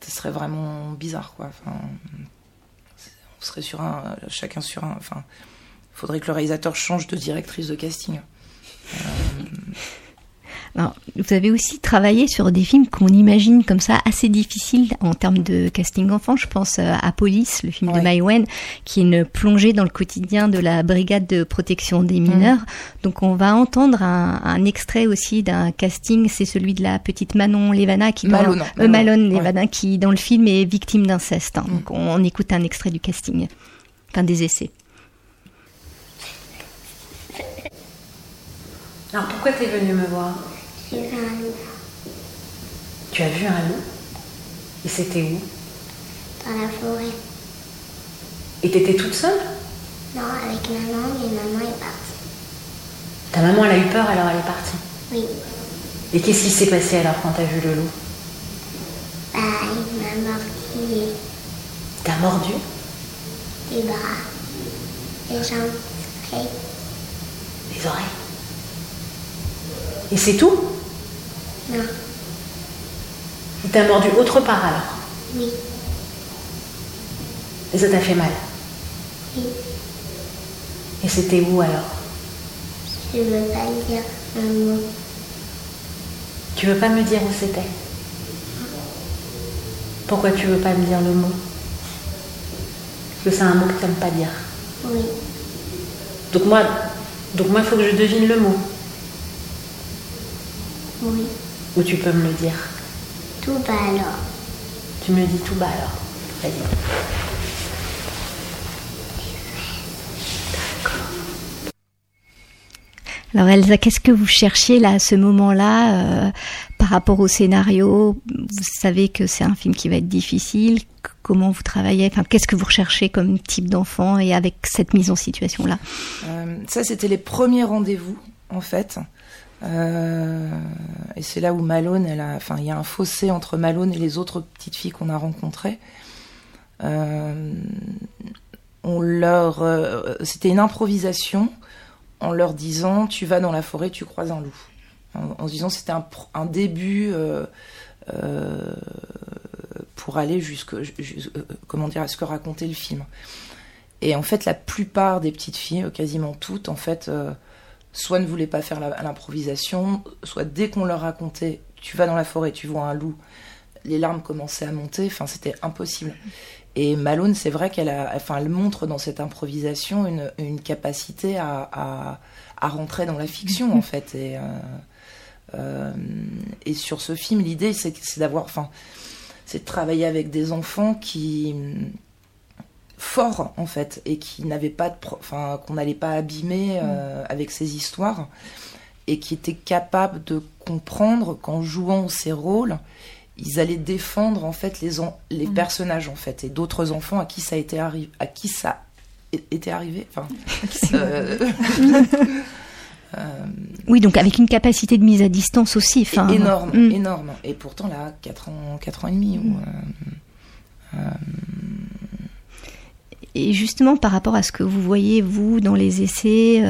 ce serait vraiment bizarre, quoi. On serait faudrait que le réalisateur change de directrice de casting. Alors, vous avez aussi travaillé sur des films qu'on imagine comme ça assez difficiles en termes de casting enfant. Je pense à Police, le film de Mai Wen, qui est une plongée dans le quotidien de la brigade de protection des mineurs. Donc on va entendre un extrait aussi d'un casting, c'est celui de la petite Manon Levana qui dans le film est victime d'inceste. Donc on écoute un extrait du casting, des essais. Alors pourquoi t'es venue me voir ? J'ai vu un loup. Tu as vu un loup ? Et c'était où ? Dans la forêt. Et t'étais toute seule ? Non, avec maman, mais maman est partie. Ta maman, elle a eu peur, alors elle est partie ? Oui. Et qu'est-ce qui s'est passé alors quand t'as vu le loup ? Bah, il m'a mordu. T'as mordu ? Les bras, les jambes, les oreilles. Les oreilles ? Et c'est tout ? Non. Il t'a mordu autre part alors ? Oui. Et ça t'a fait mal ? Oui. Et c'était où alors ? Je veux pas dire un mot. Tu veux pas me dire où c'était ? Pourquoi tu veux pas me dire le mot ? Parce que c'est un mot que t'aimes pas dire. Oui. Donc moi, il faut que je devine le mot. Oui. Ou tu peux me le dire ? Tout bas alors. Tu me le dis tout bas alors. Vas-y. D'accord. Alors Elsa, qu'est-ce que vous cherchiez là, à ce moment-là, Par rapport au scénario, vous savez que c'est un film qui va être difficile. Comment vous travaillez, enfin, qu'est-ce que vous recherchez comme type d'enfant et avec cette mise en situation-là ? Ça, c'était les premiers rendez-vous, en fait. Et c'est là où Malone, enfin, il y a un fossé entre Malone et les autres petites filles qu'on a rencontrées. C'était une improvisation en leur disant « Tu vas dans la forêt, tu croises un loup ». En se disant c'était un début pour aller à ce que racontait le film. Et en fait, la plupart des petites filles, quasiment toutes, en fait, soit ne voulaient pas faire l'improvisation, soit dès qu'on leur racontait « tu vas dans la forêt, tu vois un loup », les larmes commençaient à monter, enfin, c'était impossible. Et Malone, c'est vrai qu'elle montre dans cette improvisation une capacité à rentrer dans la fiction, en fait, et sur ce film, l'idée c'est de travailler avec des enfants qui forts en fait et qui n'avaient pas qu'on n'allait pas abîmer avec ces histoires et qui étaient capables de comprendre qu'en jouant ces rôles, ils allaient défendre en fait les personnages en fait et d'autres enfants à qui ça était arrivé, Oui, donc avec une capacité de mise à distance aussi. Fin... Énorme. Et pourtant, là, 4 ans et demi. Et justement, par rapport à ce que vous voyez, vous, dans les essais,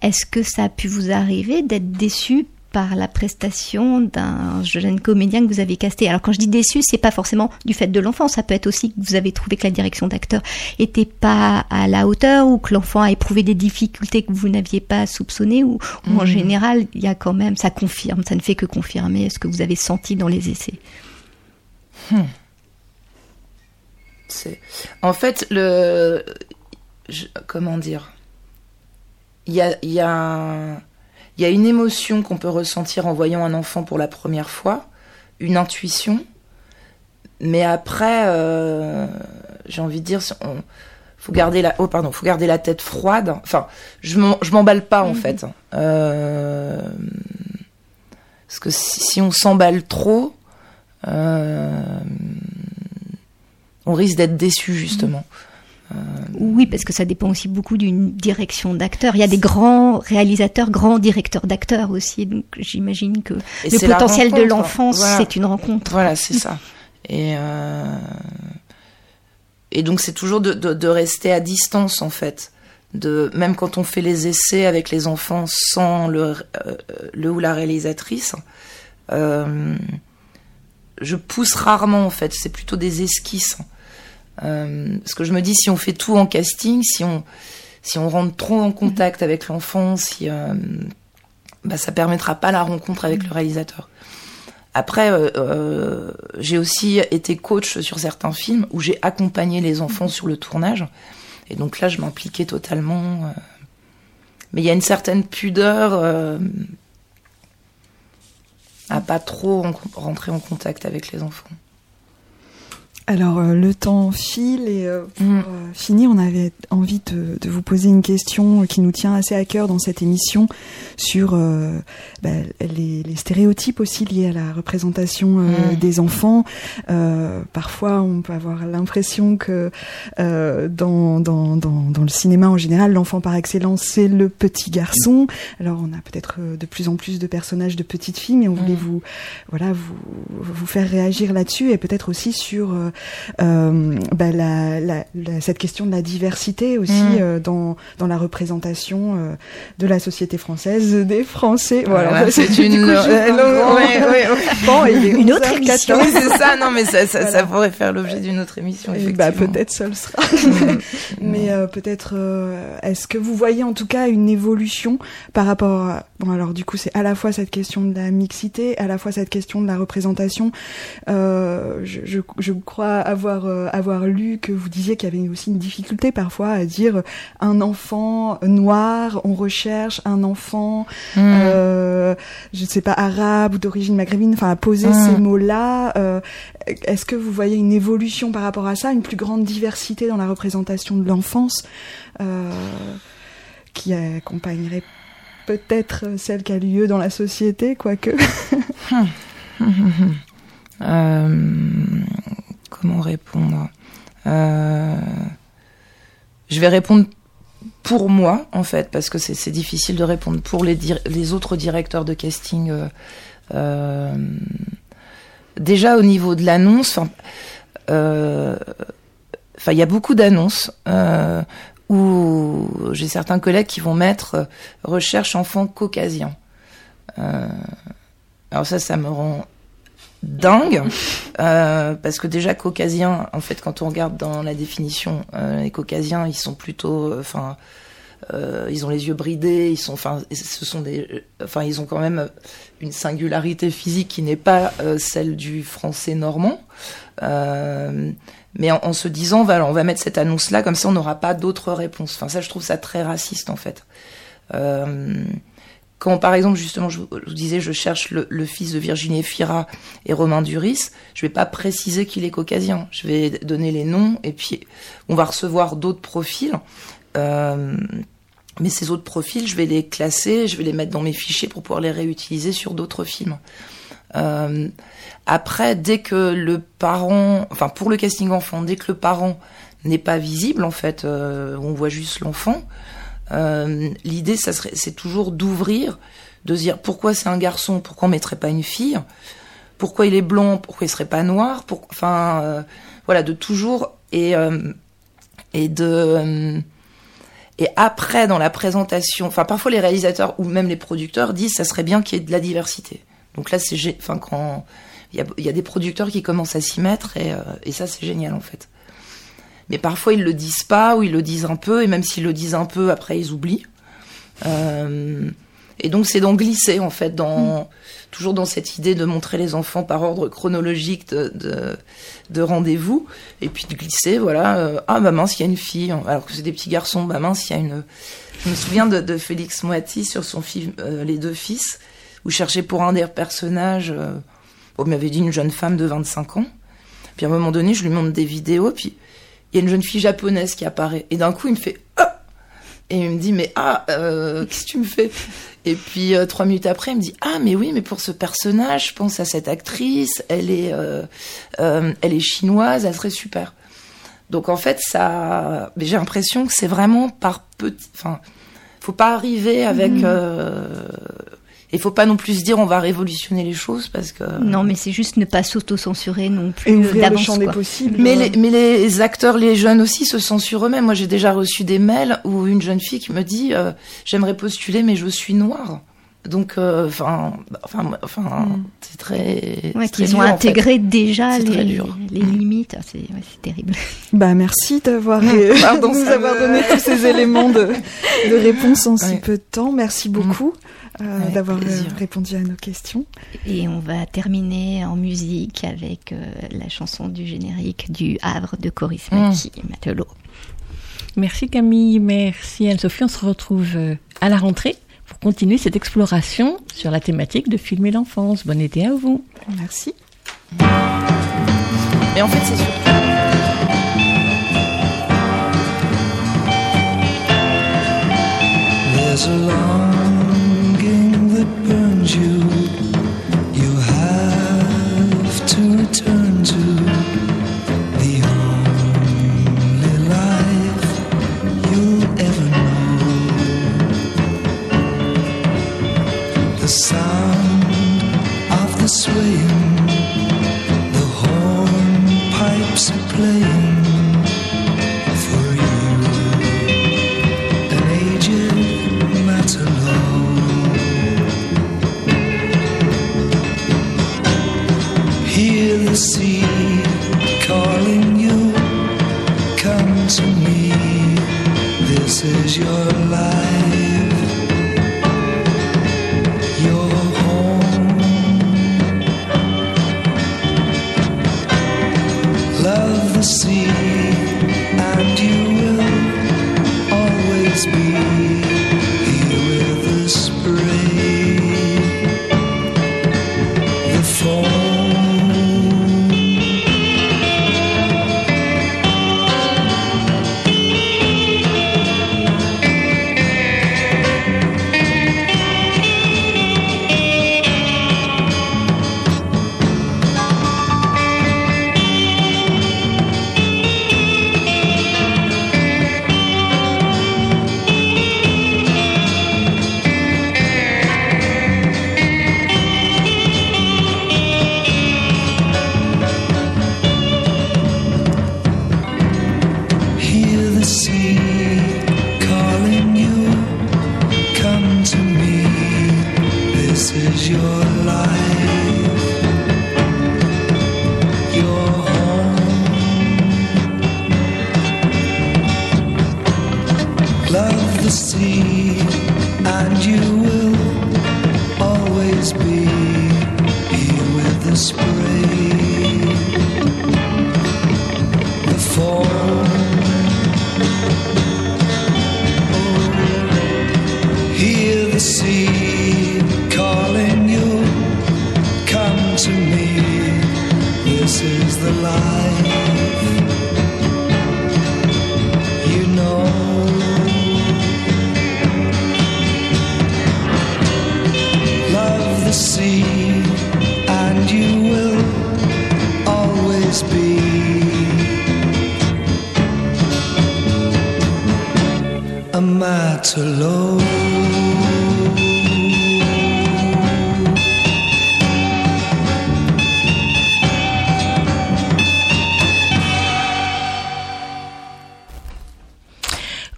est-ce que ça a pu vous arriver d'être déçu par la prestation d'un jeune comédien que vous avez casté? Alors, quand je dis déçu, c'est pas forcément du fait de l'enfant. Ça peut être aussi que vous avez trouvé que la direction d'acteur était pas à la hauteur ou que l'enfant a éprouvé des difficultés que vous n'aviez pas soupçonnées ou en général, il y a quand même, ça confirme, ça ne fait que confirmer ce que vous avez senti dans les essais. En fait, comment dire ? Il y a une émotion qu'on peut ressentir en voyant un enfant pour la première fois, une intuition, mais après, j'ai envie de dire, faut garder la tête froide. Enfin, je m'emballe pas en fait, parce que si on s'emballe trop, on risque d'être déçu justement. Oui, parce que ça dépend aussi beaucoup d'une direction d'acteur. Il y a des grands réalisateurs, grands directeurs d'acteurs aussi. Donc j'imagine que le potentiel de l'enfance, voilà. C'est une rencontre. Voilà, c'est ça. Et donc c'est toujours de rester à distance en fait. Même quand on fait les essais avec les enfants sans le ou la réalisatrice, je pousse rarement en fait. C'est plutôt des esquisses. Parce que je me dis, si on fait tout en casting, si on rentre trop en contact avec l'enfant, ça permettra pas la rencontre avec le réalisateur. Après, j'ai aussi été coach sur certains films où j'ai accompagné les enfants sur le tournage, et donc là, je m'impliquais totalement. Mais il y a une certaine pudeur à pas trop rentrer en contact avec les enfants. Alors, le temps file et finir, on avait envie de vous poser une question qui nous tient assez à cœur dans cette émission sur les stéréotypes aussi liés à la représentation des enfants. Parfois, on peut avoir l'impression que dans le cinéma en général, l'enfant par excellence, c'est le petit garçon. Alors, on a peut-être de plus en plus de personnages de petites filles, mais on voulait vous faire réagir là-dessus et peut-être aussi sur... cette question de la diversité aussi dans la représentation de la société française, des Français. Voilà, c'est une autre émission. Oui, c'est ça. Non, mais ça pourrait faire l'objet d'une autre émission. Effectivement. Peut-être ça le sera. Mais peut-être est-ce que vous voyez en tout cas une évolution par rapport à... Bon, alors du coup, c'est à la fois cette question de la mixité, à la fois cette question de la représentation. Je crois avoir lu que vous disiez qu'il y avait aussi une difficulté parfois à dire un enfant noir, on recherche un enfant, je ne sais pas, arabe ou d'origine maghrébine, enfin à poser ces mots-là. Est-ce que vous voyez une évolution par rapport à ça, une plus grande diversité dans la représentation de l'enfance qui accompagnerait peut-être celle qui a lieu dans la société, quoique Comment répondre ? Je vais répondre pour moi, en fait, parce que c'est difficile de répondre pour les autres directeurs de casting. Déjà, au niveau de l'annonce, il y a beaucoup d'annonces où j'ai certains collègues qui vont mettre « recherche enfant caucasien ». Alors ça me rend dingue, parce que déjà caucasien, en fait, quand on regarde dans la définition, les caucasiens, ils sont plutôt, ils ont les yeux bridés, ils ont quand même une singularité physique qui n'est pas celle du français normand. Mais en se disant, on va mettre cette annonce-là, comme ça on n'aura pas d'autres réponses. Enfin, ça, je trouve ça très raciste, en fait. Quand, par exemple, justement, je vous disais, je cherche le fils de Virginie Fira et Romain Duris, je ne vais pas préciser qu'il est caucasien. Je vais donner les noms, et puis on va recevoir d'autres profils. Mais ces autres profils, je vais les classer, je vais les mettre dans mes fichiers pour pouvoir les réutiliser sur d'autres films. Après, dès que le parent, pour le casting enfant, dès que le parent n'est pas visible, en fait, on voit juste l'enfant, l'idée, c'est toujours d'ouvrir, de se dire pourquoi c'est un garçon, pourquoi on mettrait pas une fille, pourquoi il est blanc, pourquoi il serait pas noir, de toujours, et après, dans la présentation, parfois les réalisateurs ou même les producteurs disent ça serait bien qu'il y ait de la diversité. Donc là, quand il y a des producteurs qui commencent à s'y mettre et ça, c'est génial, en fait. Mais parfois, ils le disent pas ou ils le disent un peu, et même s'ils le disent un peu, après, ils oublient. Et donc, c'est d'en glisser, en fait, toujours dans cette idée de montrer les enfants par ordre chronologique de rendez-vous, et puis de glisser, mince, il y a une fille, alors que c'est des petits garçons, mince, il y a une... Je me souviens de Félix Moati sur son film « Les deux fils », où je cherchais pour un des personnages, on m'avait dit une jeune femme de 25 ans. Puis à un moment donné, je lui montre des vidéos, puis il y a une jeune fille japonaise qui apparaît. Et d'un coup, il me fait « Ah !» Et il me dit « Mais qu'est-ce que tu me fais ?» Et puis 3 minutes après, il me dit « Ah, mais oui, mais pour ce personnage, je pense à cette actrice, elle est chinoise, elle serait super. » Donc en fait, ça, j'ai l'impression que c'est vraiment par petit... Enfin, faut pas arriver avec... Il faut pas non plus se dire on va révolutionner les choses parce que... Non, mais c'est juste ne pas s'auto-censurer non plus. Et ouvrir le champ des possibles. Mais les acteurs, les jeunes aussi se censurent eux-mêmes. Moi, j'ai déjà reçu des mails où une jeune fille qui me dit j'aimerais postuler mais je suis noire. Donc, c'est très... Ouais, qu'ils ont intégré déjà les limites. C'est terrible. Merci d'avoir nous avoir donné tous ces éléments de réponse en si peu de temps. Merci beaucoup. D'avoir répondu à nos questions. Et on va terminer en musique avec la chanson du générique du Havre de Kaurismäki, Matelot. Merci Camille, merci Anne-Sophie. On se retrouve à la rentrée pour continuer cette exploration sur la thématique de Filmer l'enfance. Bon été à vous. Merci. Mais en fait, c'est surtout... There's a longing that burns you. You have to return to the only life you'll ever know. The sound of the swaying, the hornpipes are playing. The sea calling you, come to me, this is your life, your home. Love the sea and you will always be.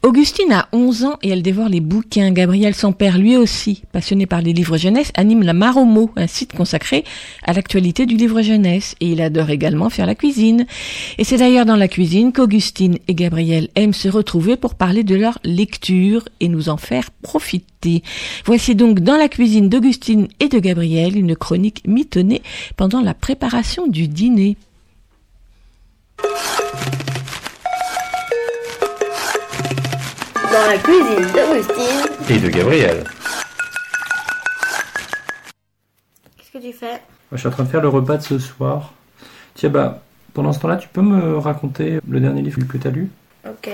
Augustine a 11 ans et elle dévore les bouquins. Gabriel, son père, lui aussi, passionné par les livres jeunesse, anime la Mare aux Mots, un site consacré à l'actualité du livre jeunesse. Et il adore également faire la cuisine. Et c'est d'ailleurs dans la cuisine qu'Augustine et Gabriel aiment se retrouver pour parler de leur lecture et nous en faire profiter. Voici donc dans la cuisine d'Augustine et de Gabriel une chronique mitonnée pendant la préparation du dîner. Dans la cuisine d'Augustine et de Gabriel. Qu'est-ce que tu fais? Moi, je suis en train de faire le repas de ce soir. Tiens, pendant ce temps-là, tu peux me raconter le dernier livre que tu as lu? Ok.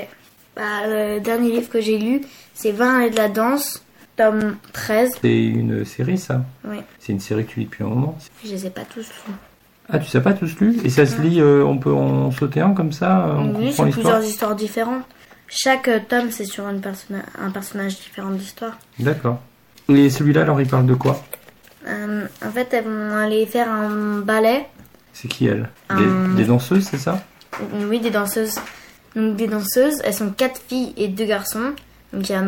Le dernier livre que j'ai lu, c'est 20 et de la danse, tome 13. C'est une série, ça? Oui. C'est une série que tu lis depuis un moment? Je les ai pas tous lus. Ah, tu les as pas tous lus? Et ça se lit, on peut en sauter un comme ça? Oui, c'est plusieurs histoires différentes. Chaque tome, c'est sur un personnage différent d'histoire. D'accord. Et celui-là, alors, il parle de quoi? En fait, elles vont aller faire un ballet. C'est qui, elles? Des danseuses, c'est ça? Oui, des danseuses. Donc, des danseuses, elles sont 4 filles et 2 garçons. Donc, il y a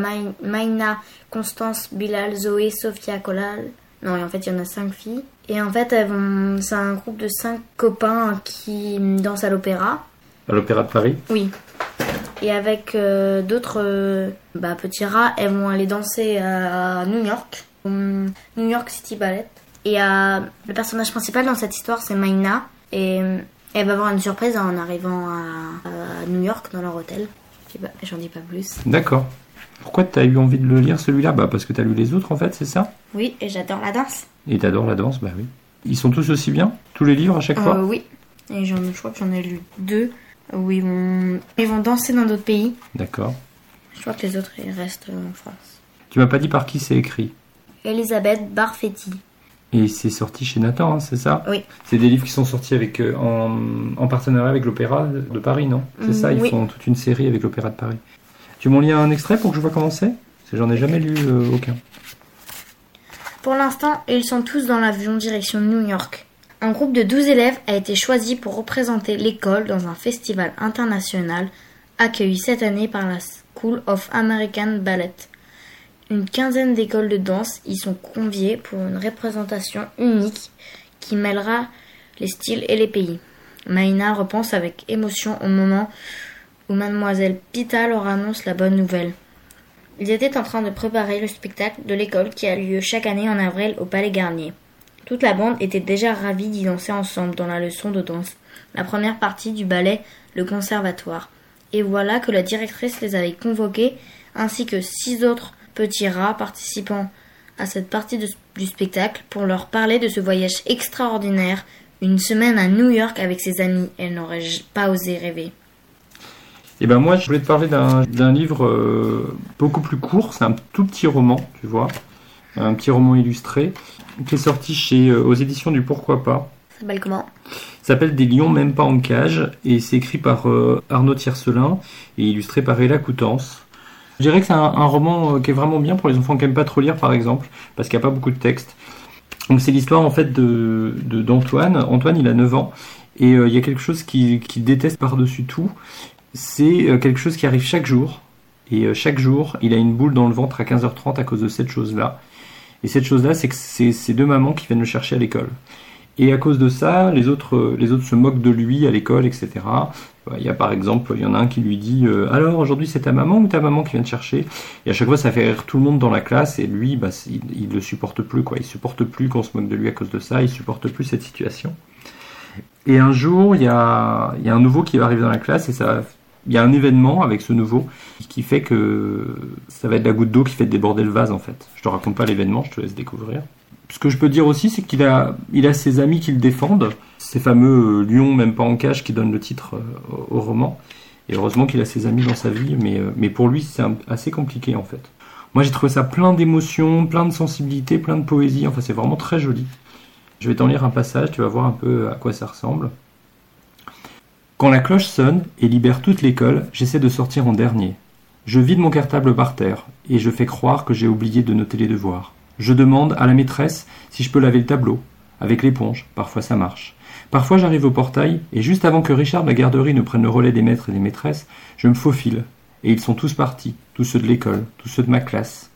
Maïna, Constance, Bilal, Zoé, Sophia, Colal. Non, et en fait, il y en a 5 filles. Et en fait, c'est un groupe de 5 copains qui dansent à l'opéra. À l'opéra de Paris? Oui. Et avec d'autres petits rats, elles vont aller danser à New York, New York City Ballet. Et le personnage principal dans cette histoire, c'est Maïna. Et elle va avoir une surprise en arrivant à New York, dans leur hôtel. J'en dis pas plus. D'accord. Pourquoi t'as eu envie de le lire, celui-là? Parce que t'as lu les autres, en fait, c'est ça? Oui, et j'adore la danse. Et t'adores la danse, oui. Ils sont tous aussi bien? Tous les livres, à chaque fois? Oui. Et je crois que j'en ai lu 2. Où ils vont danser dans d'autres pays. D'accord. Je crois que les autres, ils restent en France. Tu m'as pas dit par qui c'est écrit? Elisabeth Barfetti. Et c'est sorti chez Nathan, c'est ça? Oui. C'est des livres qui sont sortis en partenariat avec l'Opéra de Paris, non? C'est ça, ils font toute une série avec l'Opéra de Paris. Tu m'en lis un extrait pour que je vois comment c'est? Parce que j'en ai jamais lu aucun. Pour l'instant, ils sont tous dans l'avion direction New York. Un groupe de 12 élèves a été choisi pour représenter l'école dans un festival international accueilli cette année par la School of American Ballet. Une quinzaine d'écoles de danse y sont conviées pour une représentation unique qui mêlera les styles et les pays. Maïna repense avec émotion au moment où Mademoiselle Pita leur annonce la bonne nouvelle. Ils étaient en train de préparer le spectacle de l'école qui a lieu chaque année en avril au Palais Garnier. Toute la bande était déjà ravie d'y danser ensemble dans la leçon de danse, la première partie du ballet, le conservatoire. Et voilà que la directrice les avait convoqués, ainsi que 6 autres petits rats participant à cette partie du spectacle, pour leur parler de ce voyage extraordinaire, une semaine à New York avec ses amis. Elle n'aurait pas osé rêver. Et moi, je voulais te parler d'un livre beaucoup plus court, c'est un tout petit roman, tu vois. Un petit roman illustré qui est sorti aux éditions du Pourquoi Pas. Ça s'appelle comment? Ça s'appelle Des lions même pas en cage et c'est écrit par Arnaud Tiercelin et illustré par Ella Coutance. Je dirais que c'est un roman qui est vraiment bien pour les enfants qui n'aiment pas trop lire, par exemple, parce qu'il n'y a pas beaucoup de texte. Donc c'est l'histoire en fait d'Antoine. Antoine, il a 9 ans et il y a quelque chose qu'il déteste par-dessus tout. C'est quelque chose qui arrive chaque jour. Et chaque jour, il a une boule dans le ventre à 15h30 à cause de cette chose-là. Et cette chose-là, c'est que c'est ses 2 mamans qui viennent le chercher à l'école. Et à cause de ça, les autres se moquent de lui à l'école, etc. Il y a par exemple, il y en a un qui lui dit « Alors, aujourd'hui, c'est ta maman ou ta maman qui vient te chercher ?» Et à chaque fois, ça fait rire tout le monde dans la classe. Et lui, il ne le supporte plus. Il supporte plus qu'on se moque de lui à cause de ça. Il supporte plus cette situation. Et un jour, il y a un nouveau qui va arriver dans la classe et ça, il y a un événement avec ce nouveau qui fait que ça va être la goutte d'eau qui fait déborder le vase, en fait. Je te raconte pas l'événement, je te laisse découvrir. Ce que je peux dire aussi, c'est qu'il a ses amis qui le défendent, ces fameux lions, même pas en cage, qui donnent le titre au roman. Et heureusement qu'il a ses amis dans sa vie, mais pour lui, c'est assez compliqué, en fait. Moi, j'ai trouvé ça plein d'émotions, plein de sensibilité, plein de poésie. Enfin, c'est vraiment très joli. Je vais t'en lire un passage, tu vas voir un peu à quoi ça ressemble. Quand la cloche sonne et libère toute l'école, j'essaie de sortir en dernier. Je vide mon cartable par terre et je fais croire que j'ai oublié de noter les devoirs. Je demande à la maîtresse si je peux laver le tableau. Avec l'éponge, parfois ça marche. Parfois j'arrive au portail et juste avant que Richard de la garderie ne prenne le relais des maîtres et des maîtresses, je me faufile. Et ils sont tous partis, tous ceux de l'école, tous ceux de ma classe.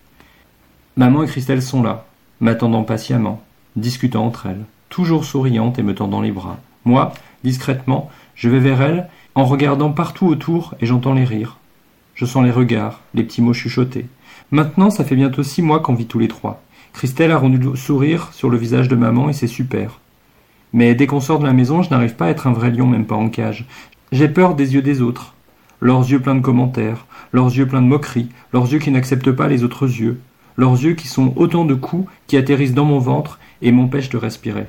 Maman et Christelle sont là, m'attendant patiemment, discutant entre elles, toujours souriantes et me tendant les bras. Moi, discrètement, je vais vers elles en regardant partout autour et j'entends les rires. Je sens les regards, les petits mots chuchotés. Maintenant, ça fait bientôt 6 mois qu'on vit tous les trois. Christelle a rendu le sourire sur le visage de maman et c'est super. Mais dès qu'on sort de la maison, je n'arrive pas à être un vrai lion, même pas en cage. J'ai peur des yeux des autres. Leurs yeux pleins de commentaires, leurs yeux pleins de moqueries, leurs yeux qui n'acceptent pas les autres yeux, leurs yeux qui sont autant de coups qui atterrissent dans mon ventre et m'empêchent de respirer.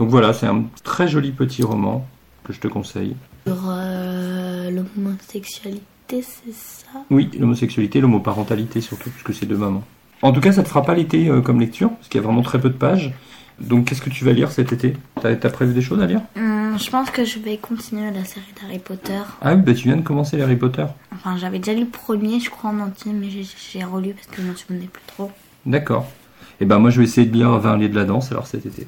Donc voilà, c'est un très joli petit roman que je te conseille. L'homosexualité, c'est ça ? Oui, l'homosexualité, l'homoparentalité surtout, puisque c'est deux mamans. En tout cas, ça te fera pas l'été comme lecture, parce qu'il y a vraiment très peu de pages. Donc qu'est-ce que tu vas lire cet été ? T'as prévu des choses à lire ? Je pense que je vais continuer la série d'Harry Potter. Ah oui, bah tu viens de commencer Harry Potter. Enfin, j'avais déjà lu le premier, je crois, en entier, mais j'ai relu parce que je m'en souvenais plus trop. D'accord. Et ben moi, je vais essayer de lire 20 lieux de la danse, alors cet été.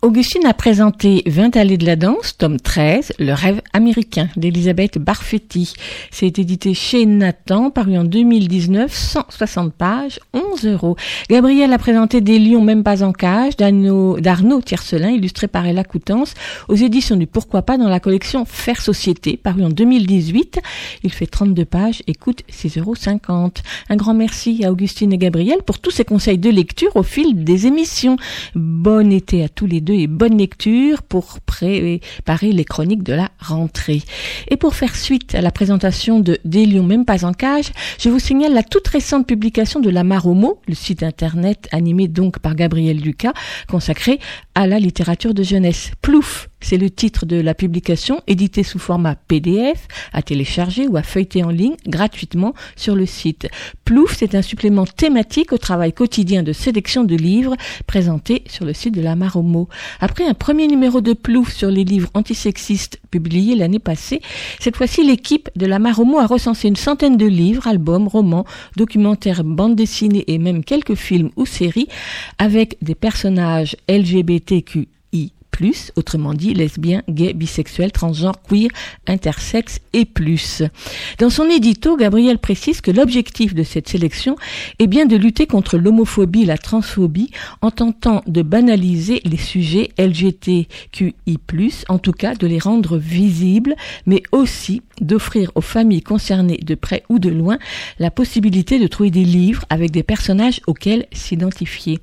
Augustine a présenté 20 allées de la danse, tome 13, Le rêve américain d'Elisabeth Barfetti. C'est édité chez Nathan, paru en 2019, 160 pages, 11 €. Gabriel a présenté Des lions même pas en cage d'Arnaud Tiercelin, illustré par Ella Coutance, aux éditions du Pourquoi pas dans la collection Faire Société, paru en 2018. Il fait 32 pages et coûte 6,50 €. Un grand merci à Augustine et Gabriel pour tous ces conseils de lecture au fil des émissions. Bon été à tous les deux. Et bonne lecture pour préparer les chroniques de la rentrée. Et pour faire suite à la présentation de Des lions même pas en cage, je vous signale la toute récente publication de la Mare aux Mots, le site internet animé donc par Gabriel Lucas, consacré à la littérature de jeunesse. Plouf, c'est le titre de la publication, éditée sous format PDF, à télécharger ou à feuilleter en ligne gratuitement sur le site. Plouf, c'est un supplément thématique au travail quotidien de sélection de livres présenté sur le site de la Mare aux Mots. Après un premier numéro de Plouf sur les livres antisexistes publié l'année passée, cette fois-ci l'équipe de la Mare aux Mots a recensé une centaine de livres, albums, romans, documentaires, bandes dessinées et même quelques films ou séries avec des personnages LGBTQI+, autrement dit lesbiens, gays, bisexuels, transgenres, queer, intersexes et plus. Dans son édito, Gabriel précise que l'objectif de cette sélection est bien de lutter contre l'homophobie et la transphobie en tentant de banaliser les sujets LGBTQI+, en tout cas de les rendre visibles, mais aussi d'offrir aux familles concernées de près ou de loin la possibilité de trouver des livres avec des personnages auxquels s'identifier.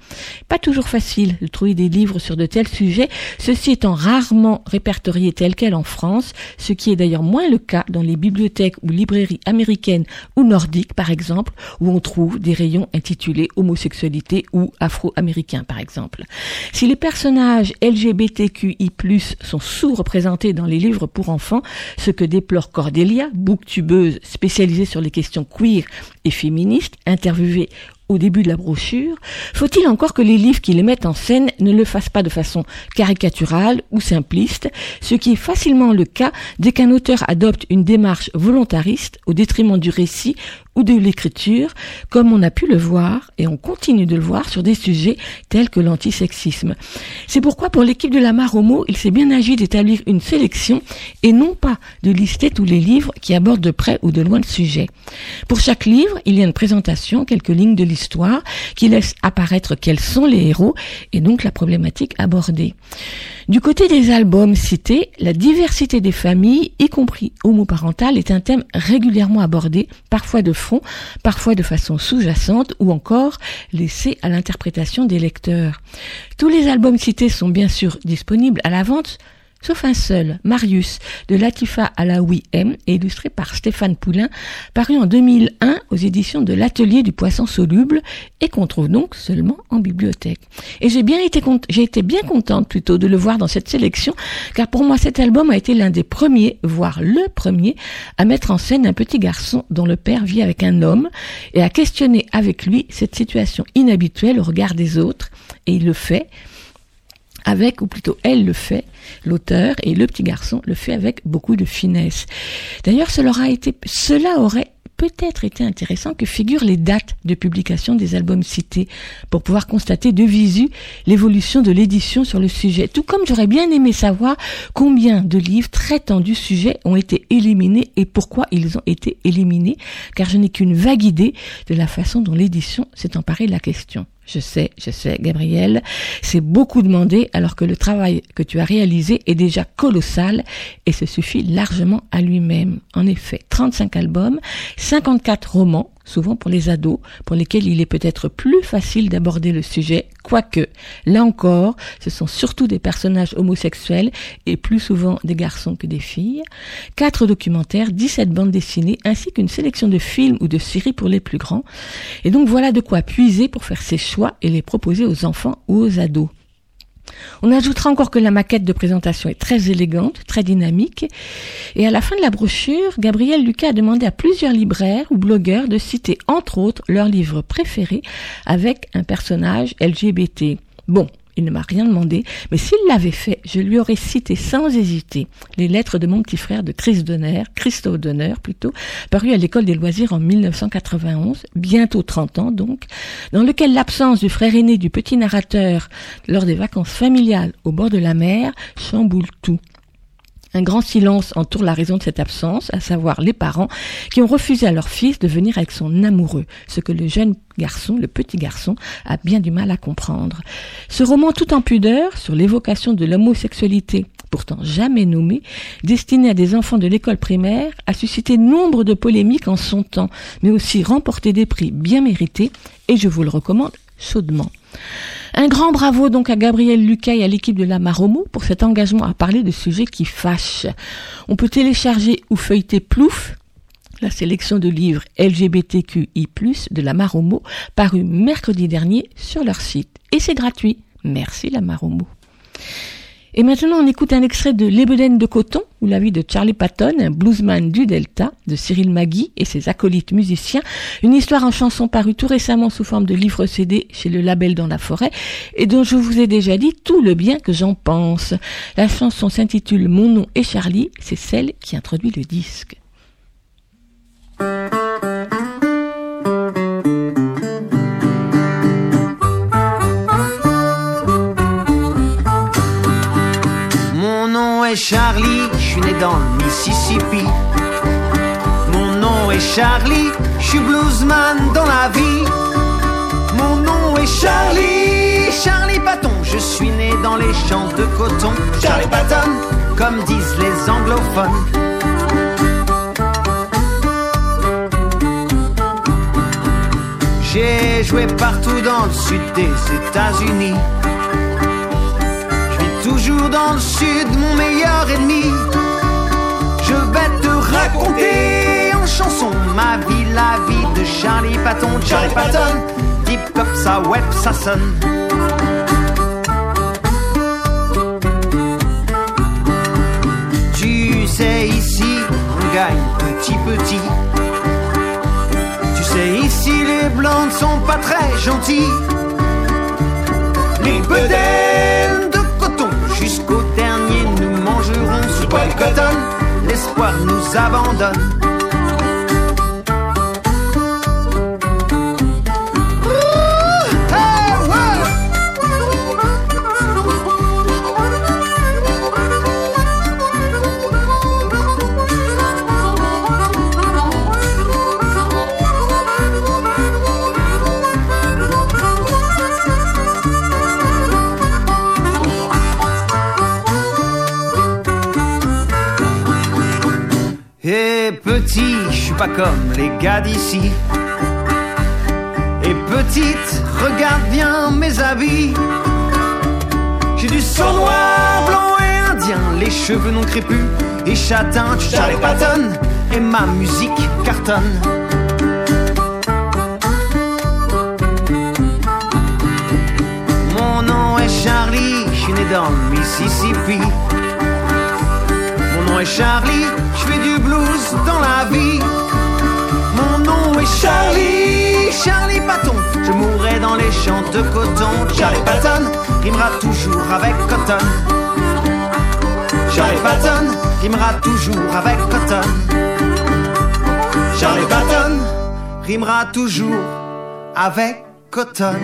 Pas toujours facile de trouver des livres sur de tels sujets, ceci étant rarement répertorié tel quel en France, ce qui est d'ailleurs moins le cas dans les bibliothèques ou librairies américaines ou nordiques, par exemple, où on trouve des rayons intitulés homosexualité ou afro-américain, par exemple. Si les personnages LGBTQI+, sont sous-représentés dans les livres pour enfants, ce que déplore Cordélia, booktubeuse spécialisée sur les questions queer et féministes, interviewée au début de la brochure, faut-il encore que les livres qui les mettent en scène ne le fassent pas de façon caricaturale ou simpliste, ce qui est facilement le cas dès qu'un auteur adopte une démarche volontariste au détriment du récit ou de l'écriture, comme on a pu le voir et on continue de le voir sur des sujets tels que l'antisexisme. C'est pourquoi pour l'équipe de la Mare aux Mots, il s'est bien agi d'établir une sélection et non pas de lister tous les livres qui abordent de près ou de loin le sujet. Pour chaque livre, il y a une présentation, quelques lignes de l'histoire qui laissent apparaître quels sont les héros et donc la problématique abordée. Du côté des albums cités, la diversité des familles, y compris homoparentale, est un thème régulièrement abordé, parfois de fond, parfois de façon sous-jacente ou encore laissée à l'interprétation des lecteurs. Tous les albums cités sont bien sûr disponibles à la vente, sauf un seul, Marius, de Latifa Alaoui M, illustré par Stéphane Poulain, paru en 2001 aux éditions de l'Atelier du Poisson Soluble et qu'on trouve donc seulement en bibliothèque. Et j'ai été bien contente de le voir dans cette sélection, car pour moi cet album a été l'un des premiers, voire le premier, à mettre en scène un petit garçon dont le père vit avec un homme et à questionner avec lui cette situation inhabituelle au regard des autres, et il le fait, avec, ou plutôt elle le fait, l'auteur, et le petit garçon le fait avec beaucoup de finesse. D'ailleurs, cela aurait peut-être été intéressant que figurent les dates de publication des albums cités, pour pouvoir constater de visu l'évolution de l'édition sur le sujet. Tout comme j'aurais bien aimé savoir combien de livres traitant du sujet ont été éliminés et pourquoi ils ont été éliminés, car je n'ai qu'une vague idée de la façon dont l'édition s'est emparée de la question. Je sais, Gabriel, c'est beaucoup demandé alors que le travail que tu as réalisé est déjà colossal et se suffit largement à lui-même. En effet, 35 albums, 54 romans, souvent pour les ados, pour lesquels il est peut-être plus facile d'aborder le sujet, quoique, là encore, ce sont surtout des personnages homosexuels et plus souvent des garçons que des filles, 4 documentaires, 17 bandes dessinées, ainsi qu'une sélection de films ou de séries pour les plus grands. Et donc voilà de quoi puiser pour faire ses choix et les proposer aux enfants ou aux ados. On ajoutera encore que la maquette de présentation est très élégante, très dynamique, et à la fin de la brochure, Gabriel Lucas a demandé à plusieurs libraires ou blogueurs de citer entre autres leurs livres préférés avec un personnage LGBT. Bon, il ne m'a rien demandé, mais s'il l'avait fait, je lui aurais cité sans hésiter les lettres de mon petit frère de Christophe Honoré, paru à l'école des loisirs en 1991, bientôt 30 ans donc, dans lequel l'absence du frère aîné du petit narrateur lors des vacances familiales au bord de la mer chamboule tout. Un grand silence entoure la raison de cette absence, à savoir les parents qui ont refusé à leur fils de venir avec son amoureux, ce que le petit garçon, a bien du mal à comprendre. Ce roman tout en pudeur, sur l'évocation de l'homosexualité, pourtant jamais nommée, destiné à des enfants de l'école primaire, a suscité nombre de polémiques en son temps, mais aussi remporté des prix bien mérités, et je vous le recommande chaudement. Un grand bravo donc à Gabriel Lucas et à l'équipe de la Mare aux Mots pour cet engagement à parler de sujets qui fâchent. On peut télécharger ou feuilleter Plouf, la sélection de livres LGBTQI+, de la Mare aux Mots, parue mercredi dernier sur leur site. Et c'est gratuit. Merci la Mare aux Mots. Et maintenant, on écoute un extrait de L'Ébène de coton, ou la vie de Charlie Patton, un bluesman du Delta, de Cyril Maggi et ses acolytes musiciens, une histoire en chanson parue tout récemment sous forme de livre CD chez le label Dans la Forêt, et dont je vous ai déjà dit tout le bien que j'en pense. La chanson s'intitule Mon nom est Charlie, c'est celle qui introduit le disque. Mon nom est Charlie, je suis né dans le Mississippi. Mon nom est Charlie, je suis bluesman dans la vie. Mon nom est Charlie, Charlie Patton, je suis né dans les champs de coton. Charlie Patton, comme disent les anglophones. J'ai joué partout dans le sud des États-Unis. Toujours dans le sud, mon meilleur ennemi. Je vais te raconter en chanson la vie de Charlie Patton. Charlie Patton, deep pop, ça web, ça sonne. Tu sais, ici, on gagne petit. Tu sais, ici, les blancs ne sont pas très gentils. Les bedaines jusqu'au dernier, nous mangerons sous poil coton. L'espoir nous abandonne. Ooh, hey, petit, je suis pas comme les gars d'ici. Et petite, regarde bien mes habits. J'ai du sang noir, blanc et indien, les cheveux non crépus et châtains. Charlie Patton et ma musique cartonne. Mon nom est Charlie, je suis né dans le Mississippi. Mon nom est Charlie, je fais du blues dans la vie. Mon nom est Charlie, Charlie Patton. Je mourrai dans les champs de coton. Charlie Patton rimera toujours avec coton. Charlie Patton rimera toujours avec coton. Charlie Patton rimera toujours avec coton.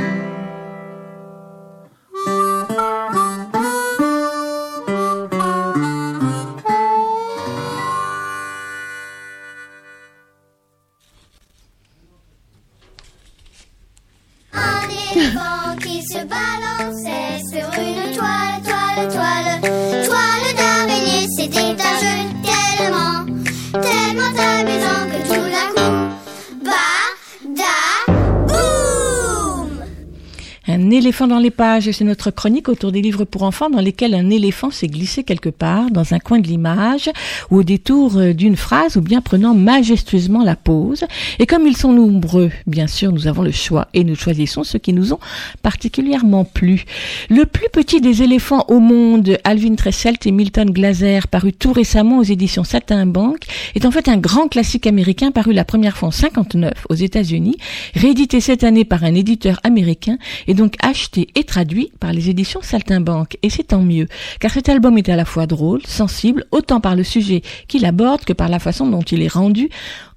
Éléphant dans les pages, c'est notre chronique autour des livres pour enfants dans lesquels un éléphant s'est glissé quelque part, dans un coin de l'image ou au détour d'une phrase ou bien prenant majestueusement la pause. Et comme ils sont nombreux, bien sûr, nous avons le choix et nous choisissons ceux qui nous ont particulièrement plu. Le plus petit des éléphants au monde, Alvin Tresselt et Milton Glaser, paru tout récemment aux éditions Saltimbanque, est en fait un grand classique américain paru la première fois en 1959 aux États-Unis, réédité cette année par un éditeur américain et donc acheté et traduit par les éditions Saltimbanque. Et c'est tant mieux, car cet album est à la fois drôle, sensible, autant par le sujet qu'il aborde que par la façon dont il est rendu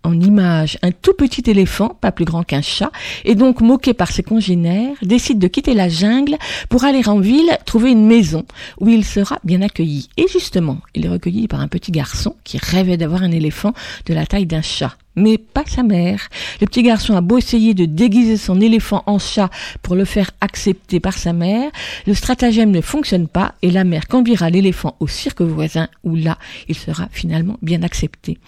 en images. Un tout petit éléphant, pas plus grand qu'un chat, et donc moqué par ses congénères, décide de quitter la jungle pour aller en ville trouver une maison où il sera bien accueilli. Et justement, il est recueilli par un petit garçon qui rêvait d'avoir un éléphant de la taille d'un chat. Mais pas sa mère. Le petit garçon a beau essayer de déguiser son éléphant en chat pour le faire accepter par sa mère, le stratagème ne fonctionne pas et la mère conduira l'éléphant au cirque voisin où là, il sera finalement bien accepté.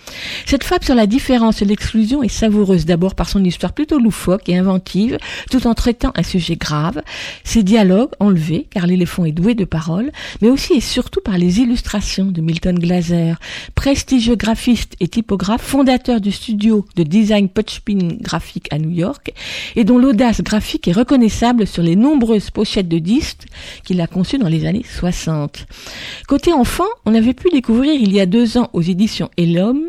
Cette fable sur la différence et l'exclusion est savoureuse d'abord par son histoire plutôt loufoque et inventive, tout en traitant un sujet grave, ses dialogues enlevés, car l'éléphant est doué de paroles, mais aussi et surtout par les illustrations de Milton Glaser, prestigieux graphiste et typographe, fondateur du studio de design Punchpin graphique à New York et dont l'audace graphique est reconnaissable sur les nombreuses pochettes de disques qu'il a conçues dans les années 60. Côté enfant, on avait pu découvrir il y a 2 ans aux éditions Helium,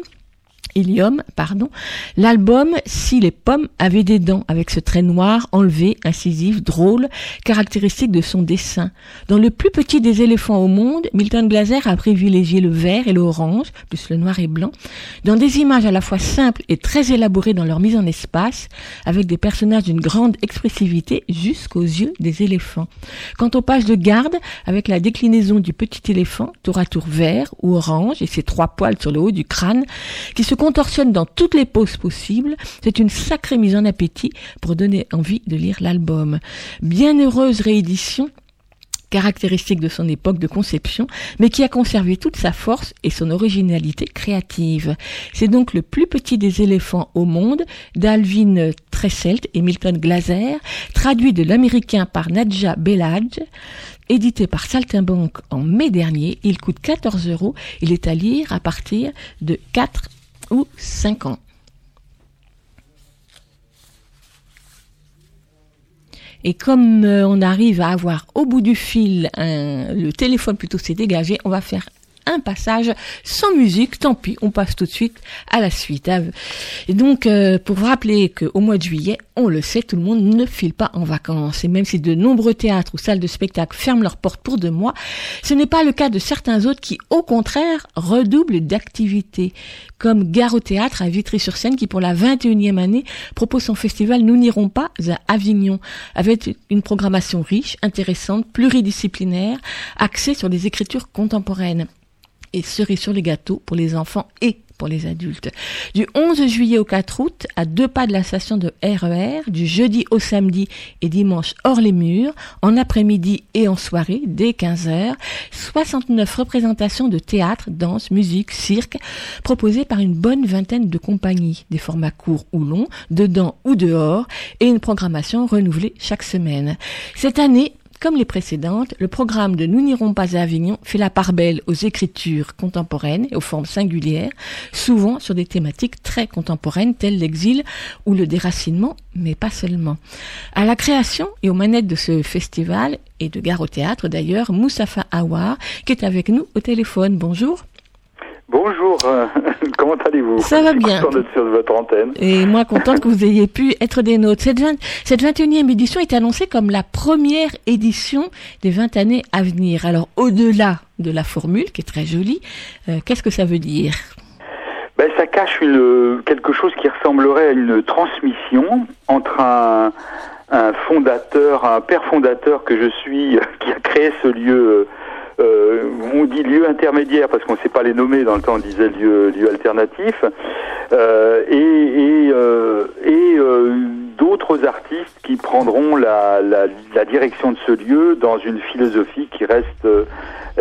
l'album Si les pommes avaient des dents, avec ce trait noir, enlevé, incisif, drôle, caractéristique de son dessin. Dans le plus petit des éléphants au monde, Milton Glaser a privilégié le vert et l'orange, plus le noir et blanc, dans des images à la fois simples et très élaborées dans leur mise en espace, avec des personnages d'une grande expressivité jusqu'aux yeux des éléphants. Quant aux pages de garde, avec la déclinaison du petit éléphant, tour à tour vert ou orange, et ses 3 poils sur le haut du crâne, qui se contorsionne dans toutes les poses possibles, c'est une sacrée mise en appétit pour donner envie de lire l'album. Bienheureuse réédition, caractéristique de son époque de conception, mais qui a conservé toute sa force et son originalité créative. C'est donc le plus petit des éléphants au monde, d'Alvin Tresselt et Milton Glaser, traduit de l'américain par Nadja Belhadj, édité par Saltimbanque en mai dernier. Il coûte 14 €, il est à lire à partir de 4 ou 5 ans. Et comme on arrive à avoir au bout du fil, le téléphone plutôt s'est dégagé, on va faire un passage sans musique, tant pis, on passe tout de suite à la suite. Et donc, pour vous rappeler qu'au mois de juillet, on le sait, tout le monde ne file pas en vacances. Et même si de nombreux théâtres ou salles de spectacle ferment leurs portes pour 2 mois, ce n'est pas le cas de certains autres qui, au contraire, redoublent d'activité. Comme Gare au Théâtre à Vitry-sur-Seine qui, pour la 21e année, propose son festival Nous n'irons pas à Avignon, avec une programmation riche, intéressante, pluridisciplinaire, axée sur les écritures contemporaines. Et cerise sur les gâteaux pour les enfants et pour les adultes. Du 11 juillet au 4 août, à deux pas de la station de RER, du jeudi au samedi et dimanche hors les murs, en après-midi et en soirée, dès 15h, 69 représentations de théâtre, danse, musique, cirque, proposées par une bonne vingtaine de compagnies, des formats courts ou longs, dedans ou dehors, et une programmation renouvelée chaque semaine. Cette année, comme les précédentes, le programme de Nous n'irons pas à Avignon fait la part belle aux écritures contemporaines et aux formes singulières, souvent sur des thématiques très contemporaines telles l'exil ou le déracinement, mais pas seulement. À la création et aux manettes de ce festival, et de Gare au Théâtre d'ailleurs, Mustapha Aouar, qui est avec nous au téléphone. Bonjour. Bonjour, comment allez-vous? Ça va bien. Je suis content d'être sur votre antenne. Et moi, contente que vous ayez pu être des nôtres. Cette 21e édition est annoncée comme la première édition des 20 années à venir. Alors, au-delà de la formule, qui est très jolie, qu'est-ce que ça veut dire? Ben, ça cache quelque chose qui ressemblerait à une transmission entre un père fondateur que je suis, qui a créé ce lieu... on dit lieu intermédiaire parce qu'on ne sait pas les nommer, dans le temps on disait lieu alternatif, et d'autres artistes qui prendront la direction de ce lieu dans une philosophie qui reste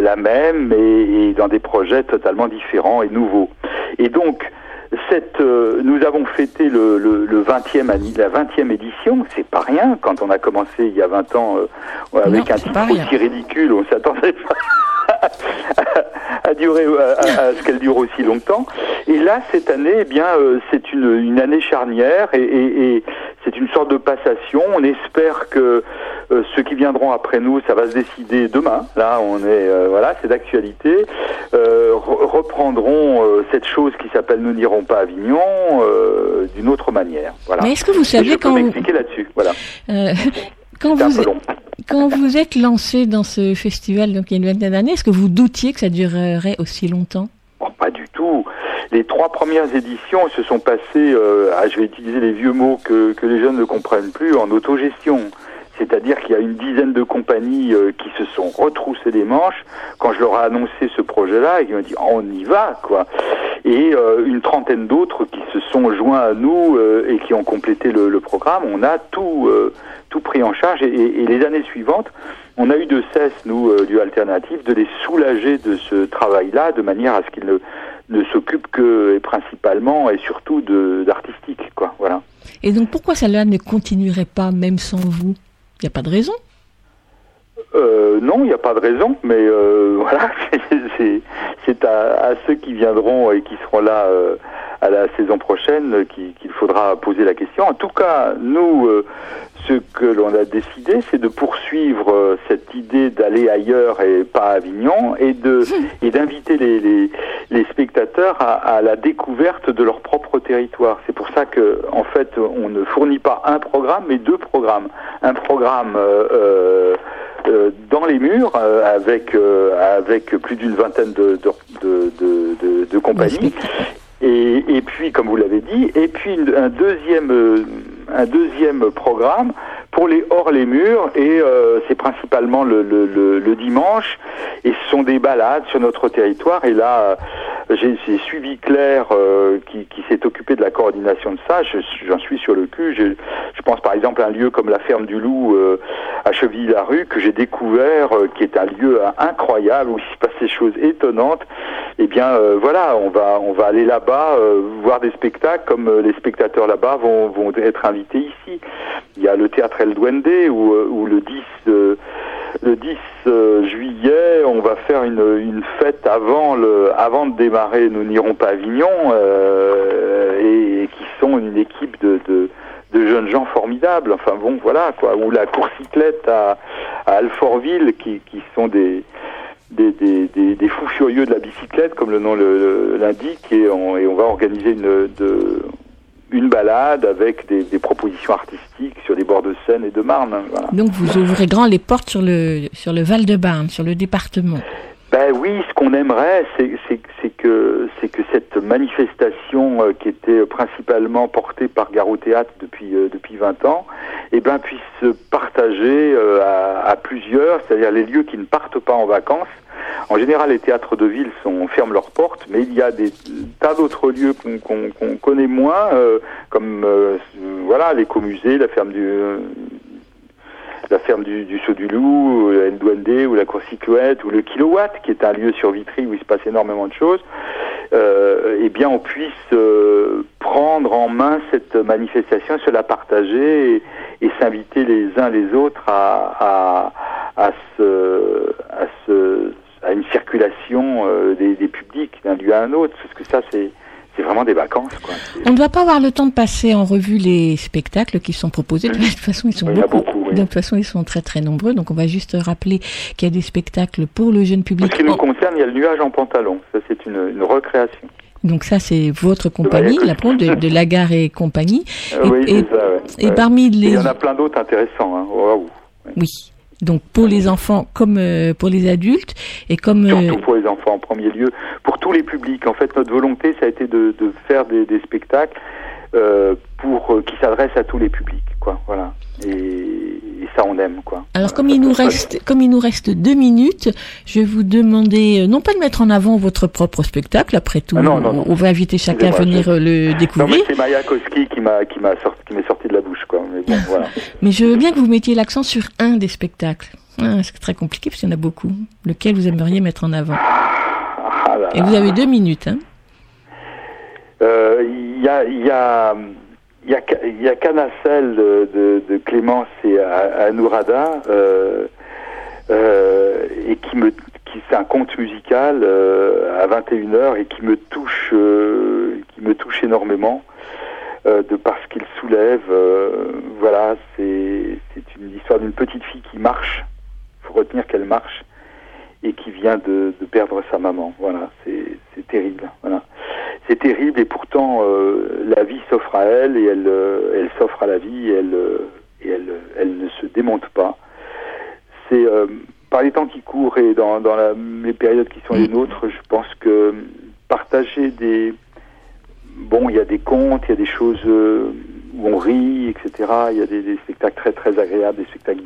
la même et dans des projets totalement différents et nouveaux. Et donc nous avons fêté le 20e année, la 20e édition, c'est pas rien. Quand on a commencé il y a 20 ans avec un titre aussi ridicule, on s'attendait pas à ce qu'elle dure aussi longtemps. Et là, cette année, eh bien, c'est une année charnière et c'est une sorte de passation. On espère que ceux qui viendront après nous, ça va se décider demain. Là, on est c'est d'actualité. Reprendront cette chose qui s'appelle Nous n'irons pas à Avignon d'une autre manière. Voilà. Mais est-ce que vous savez quand vous m'expliquez là-dessus, voilà. Quand vous êtes lancé dans ce festival, donc il y a une vingtaine d'années, est-ce que vous doutiez que ça durerait aussi longtemps? Bon, pas du tout. Les trois premières éditions se sont passées, je vais utiliser les vieux mots que les jeunes ne comprennent plus, en autogestion. C'est-à-dire qu'il y a une dizaine de compagnies qui se sont retroussées les manches quand je leur ai annoncé ce projet-là et qui m'ont dit on y va, quoi. Et une trentaine d'autres qui se sont joints à nous et qui ont complété le programme. On a tout pris en charge et les années suivantes, on a eu de cesse, nous, du alternatif, de les soulager de ce travail-là de manière à ce qu'ils ne s'occupent que et principalement et surtout d'artistique, quoi. Voilà. Et donc pourquoi cela ne continuerait pas même sans vous ? Il n'y a pas de raison. Non, il n'y a pas de raison, mais voilà, c'est à ceux qui viendront et qui seront là à la saison prochaine qu'il faudra poser la question. En tout cas, nous, ce que l'on a décidé, c'est de poursuivre cette idée d'aller ailleurs et pas à Avignon et d'inviter les spectateurs à la découverte de leur propre territoire. C'est pour ça que, en fait, on ne fournit pas un programme, mais deux programmes. Un programme dans les murs, avec plus d'une vingtaine de compagnies, et puis comme vous l'avez dit, et puis un deuxième programme pour les hors les murs, et c'est principalement le dimanche, et ce sont des balades sur notre territoire. Et là, j'ai suivi Claire qui s'est occupée de la coordination de ça. J'en suis sur le cul. Je pense par exemple à un lieu comme la ferme du Loup à Chevilly-la-Rue, que j'ai découvert, qui est un lieu incroyable où il se passe des choses étonnantes. Eh bien voilà, on va aller là-bas voir des spectacles comme les spectateurs là-bas vont être invités ici. Il y a le théâtre El Duende où le 10 juillet, on va faire une fête avant de démarrer Nous n'irons pas à Avignon, et qui sont une équipe de jeunes gens formidables. Enfin bon, voilà quoi. Ou la coursicyclette à Alfortville, qui sont des fous furieux de la bicyclette, comme le nom l'indique, et on va organiser une balade avec des propositions artistiques sur les bords de Seine et de Marne. Voilà. Donc vous ouvrez grand les portes sur le Val-de-Marne, sur le département. Ben oui, ce qu'on aimerait, c'est que cette manifestation qui était principalement portée par Gare au Théâtre depuis 20 ans, eh ben puisse se partager à plusieurs, c'est-à-dire les lieux qui ne partent pas en vacances. En général, les théâtres de ville ferment leurs portes, mais il y a des tas d'autres lieux qu'on connaît moins, comme voilà, l'écomusée, la ferme du Saut du Loup, la Ndouandé, ou la Cour Cycloette, ou le Kilowatt, qui est un lieu sur Vitry où il se passe énormément de choses, eh bien on puisse prendre en main cette manifestation, se la partager et s'inviter les uns les autres à une circulation des publics d'un lieu à un autre, parce que ça c'est vraiment des vacances, quoi. On ne doit pas avoir le temps de passer en revue les spectacles qui sont proposés. De toute façon, ils sont beaucoup. Oui. De toute façon, ils sont très très nombreux. Donc, on va juste rappeler qu'il y a des spectacles pour le jeune public. En ce qui nous concerne, il y a le Nuage en pantalon. Ça, c'est une recréation. Donc ça, c'est votre compagnie, la prod de la Gare et compagnie. Et parmi les... Il y en a plein d'autres intéressants. Hein. Wow. Oui. Donc pour les enfants comme pour les adultes et comme... Surtout pour les enfants en premier lieu, pour tous les publics. En fait, notre volonté, ça a été de faire des spectacles qui s'adressent à tous les publics, quoi. Voilà. Et ça, on aime, quoi. Alors, comme il nous reste 2 minutes, je vais vous demander, non pas de mettre en avant votre propre spectacle, après tout, on va inviter chacun à venir le découvrir. Non, mais c'est Mayakovsky qui m'est sorti de la bouche, quoi. Mais bon, voilà. Mais je veux bien que vous mettiez l'accent sur un des spectacles. C'est très compliqué parce qu'il y en a beaucoup. Lequel vous aimeriez mettre en avant? Ah là là. Et vous avez 2 minutes, hein. Il y a Canacelle de Clémence et Anourada, et qui c'est un conte musical à 21h et qui me touche énormément de parce qu'il soulève. Voilà, c'est une histoire d'une petite fille qui marche. Il faut retenir qu'elle marche et qui vient de perdre sa maman. Voilà, c'est terrible. Voilà. C'est terrible et pourtant la vie s'offre à elle et elle s'offre à la vie et elle ne se démonte pas. C'est par les temps qui courent et dans les périodes qui sont les nôtres, je pense que partager il y a des contes, il y a des choses où on rit, etc. Il y a des spectacles très très agréables, des spectacles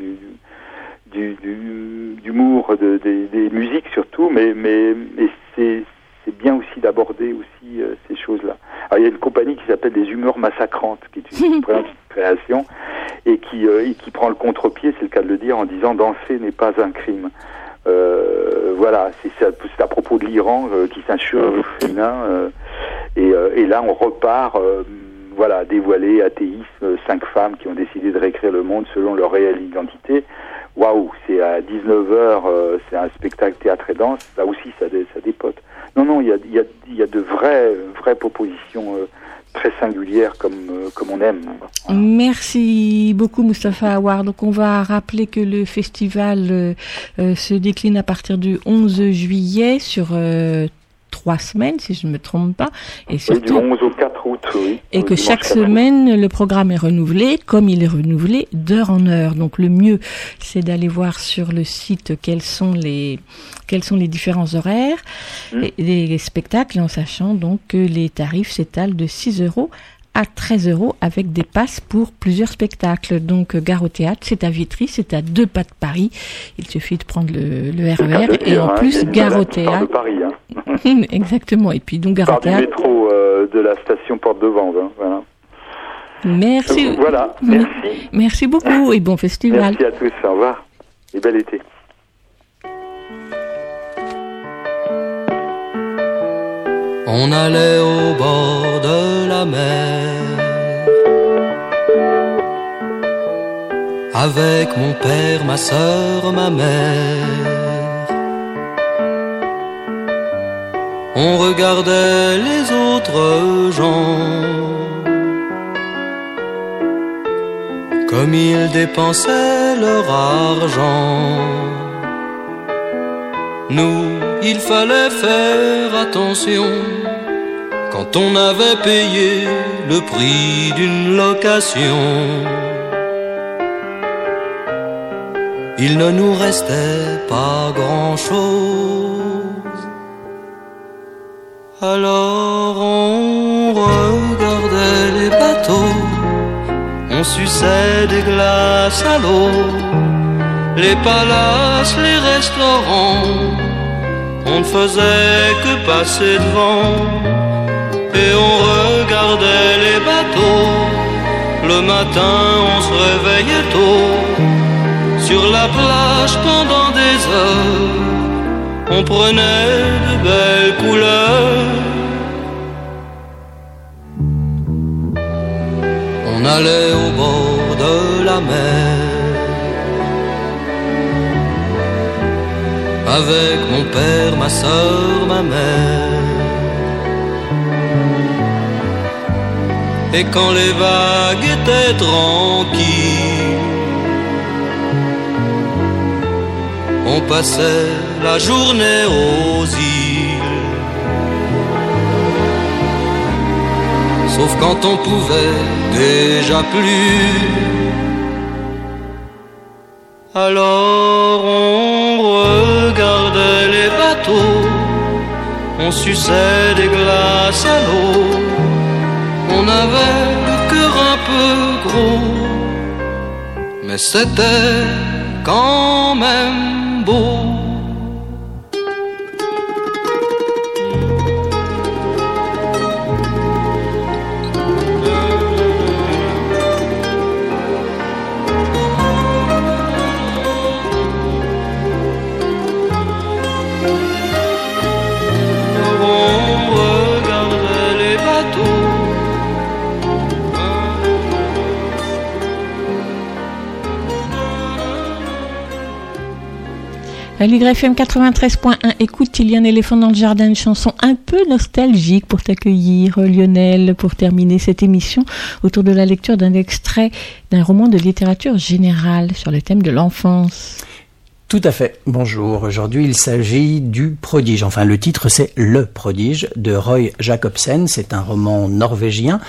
d'humour, des musiques surtout, mais c'est bien aussi d'aborder aussi ces choses-là. Alors, il y a une compagnie qui s'appelle Les Humeurs Massacrantes, qui est une création, et qui prend le contre-pied, c'est le cas de le dire, en disant « danser n'est pas un crime ». Voilà, c'est à propos de l'Iran qui s'insurge au féminin, et là on repart, voilà, dévoilé, athéisme, 5 femmes qui ont décidé de réécrire le monde selon leur réelle identité. Waouh, c'est à 19h, c'est un spectacle théâtre et danse, là aussi ça dépote. Non, il y a de vraies propositions très singulières comme on aime. Merci beaucoup Mustapha Aouar. Donc on va rappeler que le festival se décline à partir du 11 juillet sur 3 semaines, si je ne me trompe pas. Et surtout, du 11 au 4 août, oui. Et que chaque semaine, le programme est renouvelé, comme il est renouvelé d'heure en heure. Donc le mieux, c'est d'aller voir sur le site quels sont les différents horaires des spectacles, en sachant donc que les tarifs s'étalent de 6€ à 13€ avec des passes pour plusieurs spectacles. Donc, Gare au Théâtre, c'est à Vitry, c'est à 2 pas de Paris. Il suffit de prendre le RER et en plus, Gare au Théâtre. De Paris, hein. Exactement. Et puis, donc, Gare au Théâtre. Du métro de la station Porte de Vanves. Hein. Voilà. Merci. Voilà. Merci. Merci beaucoup et bon festival. Merci à tous. Au revoir. Et bel été. On allait au bord de la mer avec mon père, ma sœur, ma mère. On regardait les autres gens comme ils dépensaient leur argent. Nous, il fallait faire attention quand on avait payé le prix d'une location. Il ne nous restait pas grand-chose, alors on regardait les bateaux, on suçait des glaces à l'eau, les palaces, les restaurants, on ne faisait que passer devant et on regardait les bateaux. Le matin on se réveillait tôt, sur la plage pendant des heures, on prenait de belles couleurs. On allait au bord de la mer avec mon père, ma soeur, ma mère. Et quand les vagues étaient tranquilles, on passait la journée aux îles. Sauf quand on pouvait déjà plus, alors on regardait les bateaux, on suçait des glaces à l'eau, on avait le cœur un peu gros, mais c'était quand même beau. Aligre FM 93.1, écoute, il y a un éléphant dans le jardin, une chanson un peu nostalgique pour t'accueillir, Lionel, pour terminer cette émission autour de la lecture d'un extrait d'un roman de littérature générale sur le thème de l'enfance. Tout à fait. Bonjour. Aujourd'hui, il s'agit du Prodige. Enfin, le titre, c'est Le Prodige de Roy Jacobsen. C'est un roman norvégien.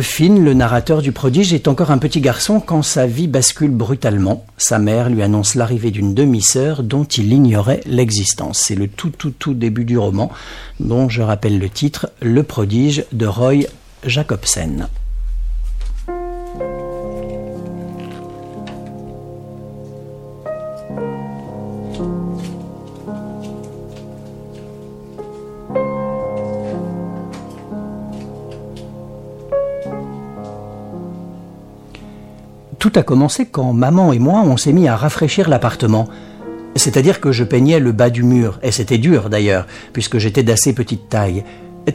Finn, le narrateur du prodige, est encore un petit garçon quand sa vie bascule brutalement. Sa mère lui annonce l'arrivée d'une demi-sœur dont il ignorait l'existence. C'est le tout début du roman, dont je rappelle le titre, Le Prodige de Roy Jacobsen. Tout a commencé quand maman et moi, on s'est mis à rafraîchir l'appartement. C'est-à-dire que je peignais le bas du mur, et c'était dur d'ailleurs, puisque j'étais d'assez petite taille,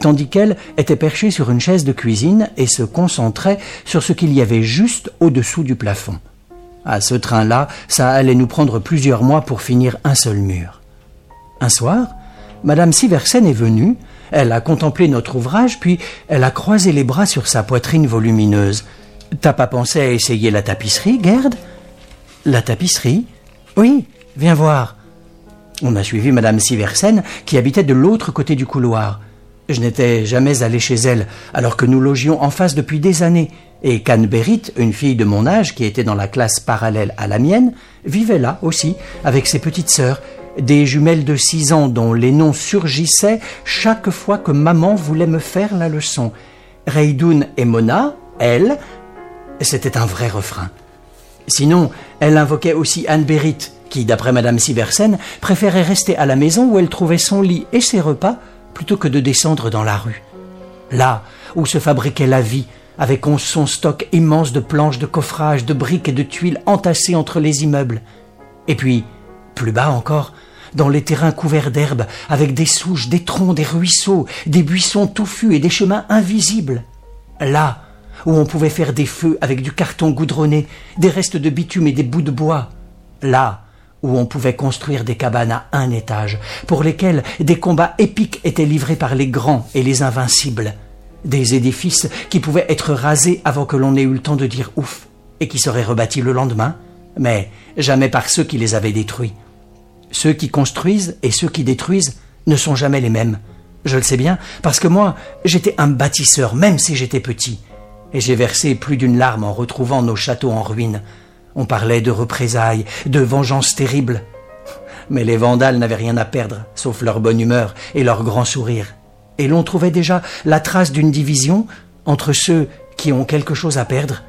tandis qu'elle était perchée sur une chaise de cuisine et se concentrait sur ce qu'il y avait juste au-dessous du plafond. À ce train-là, ça allait nous prendre plusieurs mois pour finir un seul mur. Un soir, Madame Siversen est venue, elle a contemplé notre ouvrage, puis elle a croisé les bras sur sa poitrine volumineuse. « T'as pas pensé à essayer la tapisserie, Gerd ?»« La tapisserie ?»« Oui, viens voir. » On a suivi Madame Siversen, qui habitait de l'autre côté du couloir. Je n'étais jamais allé chez elle, alors que nous logions en face depuis des années, et Can Berit, une fille de mon âge qui était dans la classe parallèle à la mienne, vivait là aussi, avec ses petites sœurs, des jumelles de 6 ans dont les noms surgissaient chaque fois que maman voulait me faire la leçon. Reidoun et Mona, elles... C'était un vrai refrain. Sinon, elle invoquait aussi Anne Berit, qui, d'après Madame Siversen, préférait rester à la maison où elle trouvait son lit et ses repas, plutôt que de descendre dans la rue. Là où se fabriquait la vie, avec son stock immense de planches de coffrage, de briques et de tuiles entassées entre les immeubles. Et puis, plus bas encore, dans les terrains couverts d'herbe, avec des souches, des troncs, des ruisseaux, des buissons touffus et des chemins invisibles. Là où on pouvait faire des feux avec du carton goudronné, des restes de bitume et des bouts de bois. Là où on pouvait construire des cabanes à un étage, pour lesquelles des combats épiques étaient livrés par les grands et les invincibles. Des édifices qui pouvaient être rasés avant que l'on ait eu le temps de dire ouf, et qui seraient rebâtis le lendemain, mais jamais par ceux qui les avaient détruits. Ceux qui construisent et ceux qui détruisent ne sont jamais les mêmes. Je le sais bien, parce que moi, j'étais un bâtisseur, même si j'étais petit. Et j'ai versé plus d'une larme en retrouvant nos châteaux en ruine. On parlait de représailles, de vengeances terribles. Mais les vandales n'avaient rien à perdre, sauf leur bonne humeur et leur grand sourire. Et l'on trouvait déjà la trace d'une division entre ceux qui ont quelque chose à perdre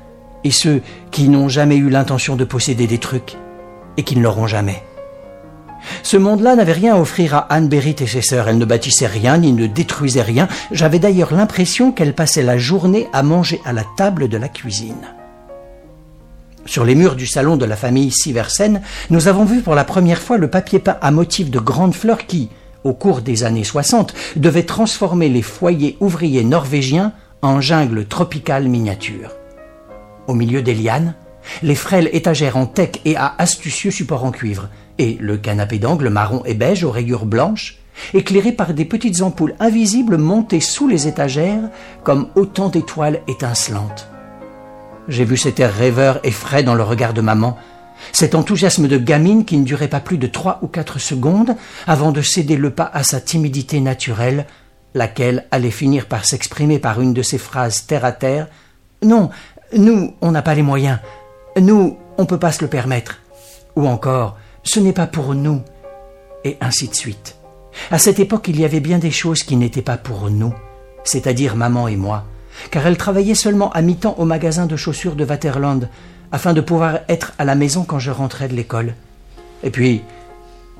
et ceux qui n'ont jamais eu l'intention de posséder des trucs et qui ne l'auront jamais. Ce monde-là n'avait rien à offrir à Anne Berrite et ses sœurs. Elles ne bâtissaient rien, ni ne détruisaient rien. J'avais d'ailleurs l'impression qu'elles passaient la journée à manger à la table de la cuisine. Sur les murs du salon de la famille Siversen, nous avons vu pour la première fois le papier peint à motif de grandes fleurs qui, au cours des années 60, devait transformer les foyers ouvriers norvégiens en jungle tropicale miniature. Au milieu des lianes, les frêles étagères en teck et à astucieux supports en cuivre, et le canapé d'angle marron et beige aux rayures blanches, éclairé par des petites ampoules invisibles montées sous les étagères comme autant d'étoiles étincelantes. J'ai vu cet air rêveur et frais dans le regard de maman, cet enthousiasme de gamine qui ne durait pas plus de 3 ou 4 secondes avant de céder le pas à sa timidité naturelle, laquelle allait finir par s'exprimer par une de ces phrases terre à terre. « Non, nous, on n'a pas les moyens. Nous, on ne peut pas se le permettre. » Ou encore « Ce n'est pas pour nous. » Et ainsi de suite. À cette époque, il y avait bien des choses qui n'étaient pas pour nous, c'est-à-dire maman et moi, car elle travaillait seulement à mi-temps au magasin de chaussures de Waterland, afin de pouvoir être à la maison quand je rentrais de l'école. Et puis,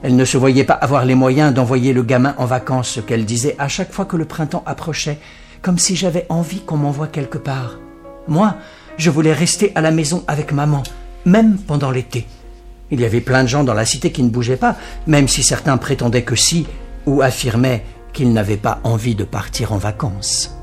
elle ne se voyait pas avoir les moyens d'envoyer le gamin en vacances, ce qu'elle disait à chaque fois que le printemps approchait, comme si j'avais envie qu'on m'envoie quelque part. Moi, je voulais rester à la maison avec maman, même pendant l'été. Il y avait plein de gens dans la cité qui ne bougeaient pas, même si certains prétendaient que si, ou affirmaient qu'ils n'avaient pas envie de partir en vacances.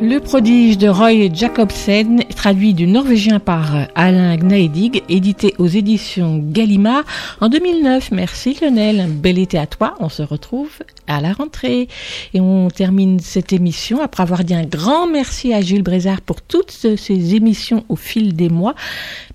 Le prodige de Roy Jacobsen, traduit du norvégien par Alain Gnaedig, édité aux éditions Gallimard en 2009. Merci Lionel, bel été à toi, on se retrouve à la rentrée. Et on termine cette émission après avoir dit un grand merci à Jules Brézard pour toutes ses émissions au fil des mois,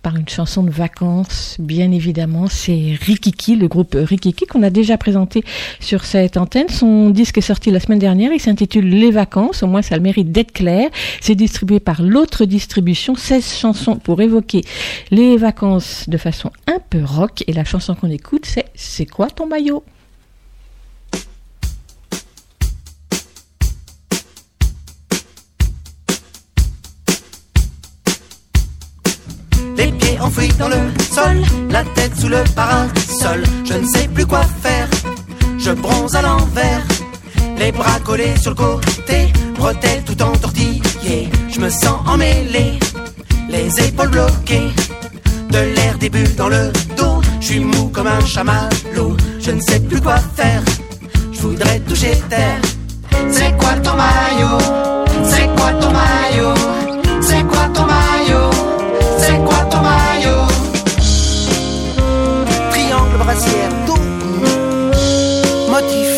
par une chanson de vacances, bien évidemment, c'est Rikiki, le groupe Rikiki qu'on a déjà présenté sur cette antenne. Son disque est sorti la semaine dernière, il s'intitule Les Vacances, au moins ça le mérite d'être clair. C'est distribué par l'autre distribution, 16 chansons pour évoquer les vacances de façon un peu rock. Et la chanson qu'on écoute, c'est « C'est quoi ton maillot ?» Les pieds enfouis dans le sol, la tête sous le parasol. Je ne sais plus quoi faire, je bronze à l'envers. Les bras collés sur le côté, bretelles tout entortillées. Je me sens emmêlé, les épaules bloquées. De l'air des bulles dans le dos, je suis mou comme un chamallow. Je ne sais plus quoi faire, je voudrais toucher terre. C'est quoi ton maillot? C'est quoi ton maillot? C'est quoi ton maillot? C'est quoi ton maillot? Triangle brassière d'eau, motif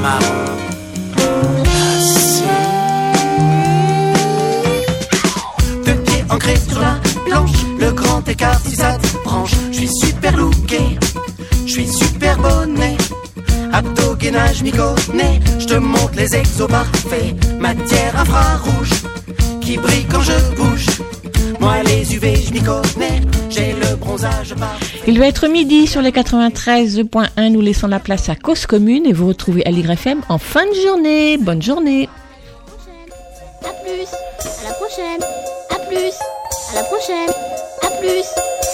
marron glacé. Deux pieds ancrés sur la planche, le grand écart si ça te branche. Je suis super looké, je suis super bonnet. Abdos, gainage, m'y connais. Je te montre les exos parfaits. Matière infrarouge qui brille quand je bouge. Moi les UV je m'y connais, j'ai le bronzage parfait. Il va être midi sur les 93.1, nous laissons la place à Cause Commune et vous retrouvez Aligre FM en fin de journée. Bonne journée. À plus, à la prochaine. À plus, à la prochaine. À plus,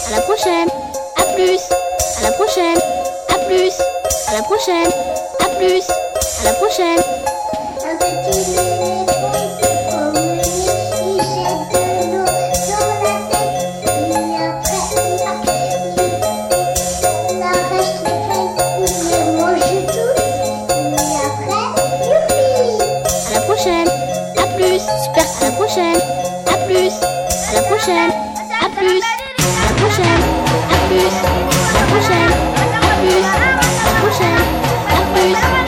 à la prochaine. À plus, à la prochaine. À plus, à la prochaine. À plus, à la prochaine. À plus, à la prochaine. À plus, à la prochaine, à plus, à la prochaine, à plus, à la prochaine, à plus.